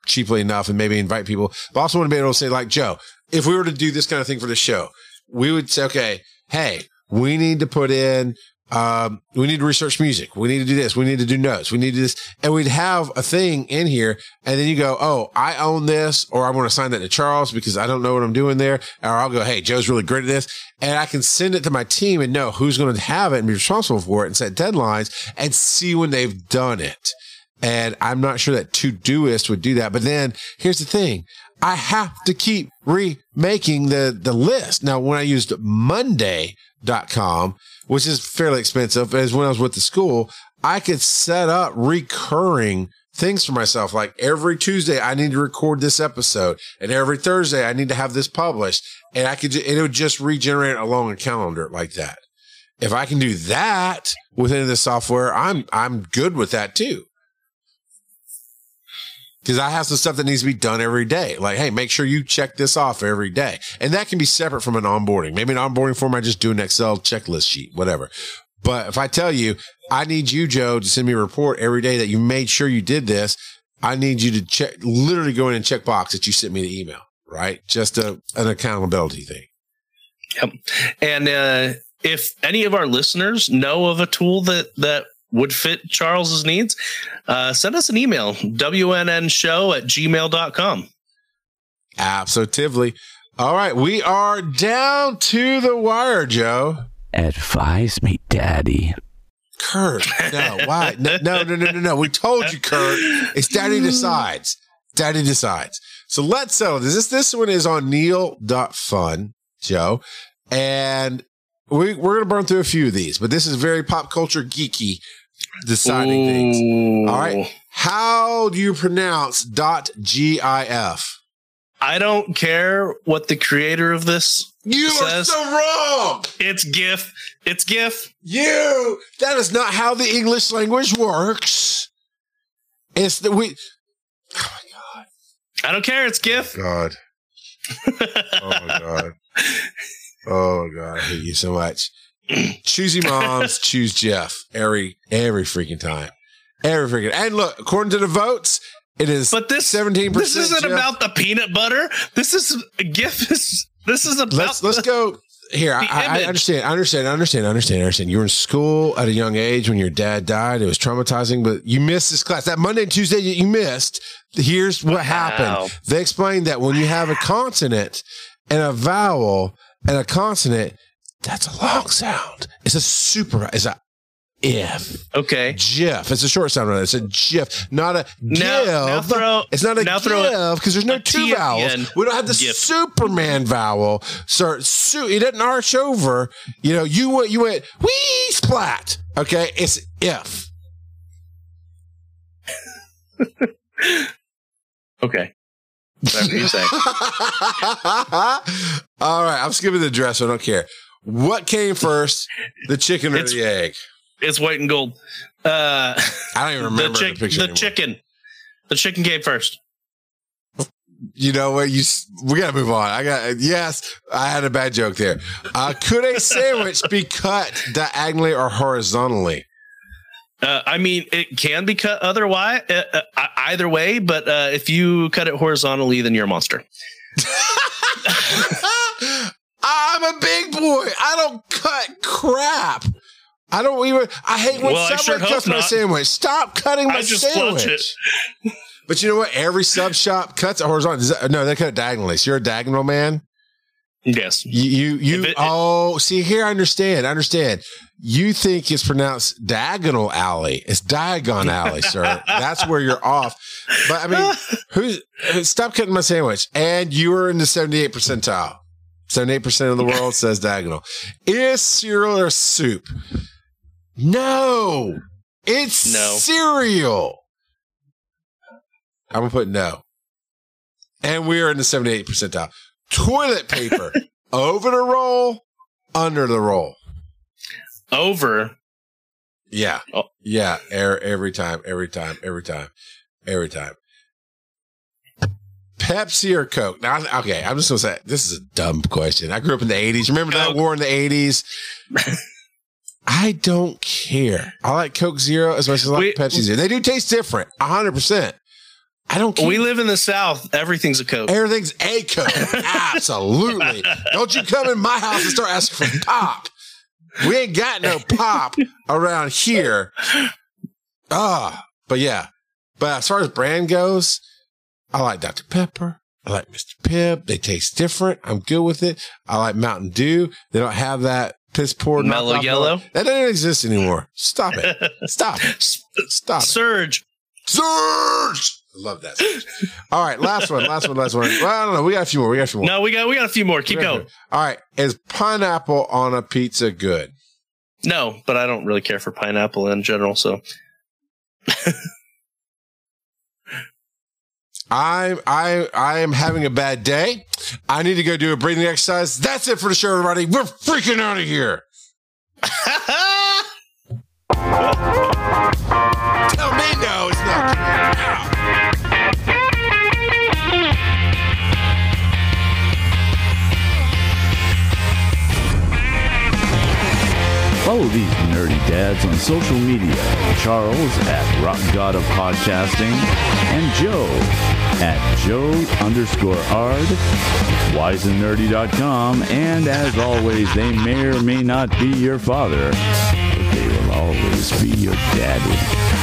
cheaply enough and maybe invite people. But I also want to be able to say, like, Joe, if we were to do this kind of thing for the show, we would say, okay, hey, we need to put in, we need to research music. We need to do this. We need to do notes. We need to do this. And we'd have a thing in here. And then you go, oh, I own this, or I want to assign that to Charles because I don't know what I'm doing there. Or I'll go, hey, Joe's really great at this. And I can send it to my team and know who's going to have it and be responsible for it and set deadlines and see when they've done it. And I'm not sure that Todoist would do that. But then here's the thing. I have to keep remaking the list. Now, when I used Monday.com, which is fairly expensive, as when I was with the school, I could set up recurring things for myself. Like every Tuesday, I need to record this episode, and every Thursday, I need to have this published. And I could, it would just regenerate along a calendar like that. If I can do that within the software, I'm good with that too. Because I have some stuff that needs to be done every day. Like, hey, make sure you check this off every day. And that can be separate from an onboarding. Maybe an onboarding form, I just do an Excel checklist sheet, whatever. But if I tell you, I need you, Joe, to send me a report every day that you made sure you did this, I need you to check, literally go in and check box that you sent me the email, right? Just an accountability thing. Yep. And if any of our listeners know of a tool that would fit Charles's needs, send us an email, WNNshow@gmail.com. Absolutely. All right. We are down to the wire, Joe. Advise me, Daddy. Kurt. No, why? No. We told you, Kurt. It's Daddy Decides. Daddy Decides. So let's settle this. This one is on Neil.fun, Joe. And we're going to burn through a few of these, but this is very pop culture geeky deciding things. All right. How do you pronounce .gif? I don't care what the creator of this says. You are so wrong. It's GIF. It's GIF. That is not how the English language works. It's oh my God. I don't care. It's GIF. God. Oh my God. Oh God, I hate you so much. Choosy moms choose Jeff every freaking time. And look, according to the votes, it is 17%. This isn't Jeff. About the peanut butter. This is a GIF. This is about. Let's go here. I understand. You were in school at a young age when your dad died. It was traumatizing, but you missed this class. That Monday and Tuesday you missed. Here's what happened. They explained that when you have a consonant and a vowel and a consonant, That's a long sound. It's a super. It's a if. Okay. GIF. It's a short sound. It's a GIF, not a GIF. It's not a GIF because there's no two vowels. We don't have the Superman vowel. So it doesn't arch over. You know, you went wee splat. Okay. It's if. Okay. Whatever you say. All right. I'm skipping the dress. So I don't care. What came first, the chicken or the egg? It's white and gold. I don't even remember the picture anymore. Chicken. The chicken came first. You know what? We got to move on. Yes, I had a bad joke there. Could a sandwich be cut diagonally or horizontally? I mean, it can be cut otherwise, either way, but if you cut it horizontally, then you're a monster. I'm a big boy. I don't cut crap. I don't even. I hate when someone cuts my sandwich. Stop cutting my sandwich. But you know what? Every sub shop cuts a horizontal. No, they cut it diagonally. So you're a diagonal man. Yes. See here. I understand. You think it's pronounced diagonal alley. It's Diagon Alley, sir. That's where you're off. But I mean, stop cutting my sandwich. And you are in the 78th percentile. 78% of the world says diagonal. Is cereal or soup? No, it's cereal. I'm going to put no. And we are in the 78th percentile. Toilet paper. Over the roll, under the roll. Over. Yeah. Oh. Yeah. Every time. Pepsi or Coke? Now, okay, I'm just going to say, this is a dumb question. I grew up in the 80s. Remember that war in the 80s? I don't care. I like Coke Zero as much as I like Pepsi Zero. They do taste different, 100%. I don't care. We live in the South. Everything's a Coke. Everything's a Coke. Absolutely. Don't you come in my house and start asking for pop. We ain't got no pop around here. But yeah. But as far as brand goes, I like Dr. Pepper. I like Mr. Pibb. They taste different. I'm good with it. I like Mountain Dew. They don't have that piss poor mellow yellow. That doesn't exist anymore. Stop it. Stop it. Stop it. Surge. I love that. All right. Last one. Well, I don't know. We got a few more. No, we got a few more. Keep going. All right. Is pineapple on a pizza good? No, but I don't really care for pineapple in general. So. I am having a bad day. I need to go do a breathing exercise. That's it for the show, everybody. We're freaking out of here. Tell me no, it's not. Follow these nerdy dads on social media. Charles at Rock God of Podcasting and Joe at Joe_Ard, Wise_N_Nerdy.com, and as always, they may or may not be your father, but they will always be your daddy.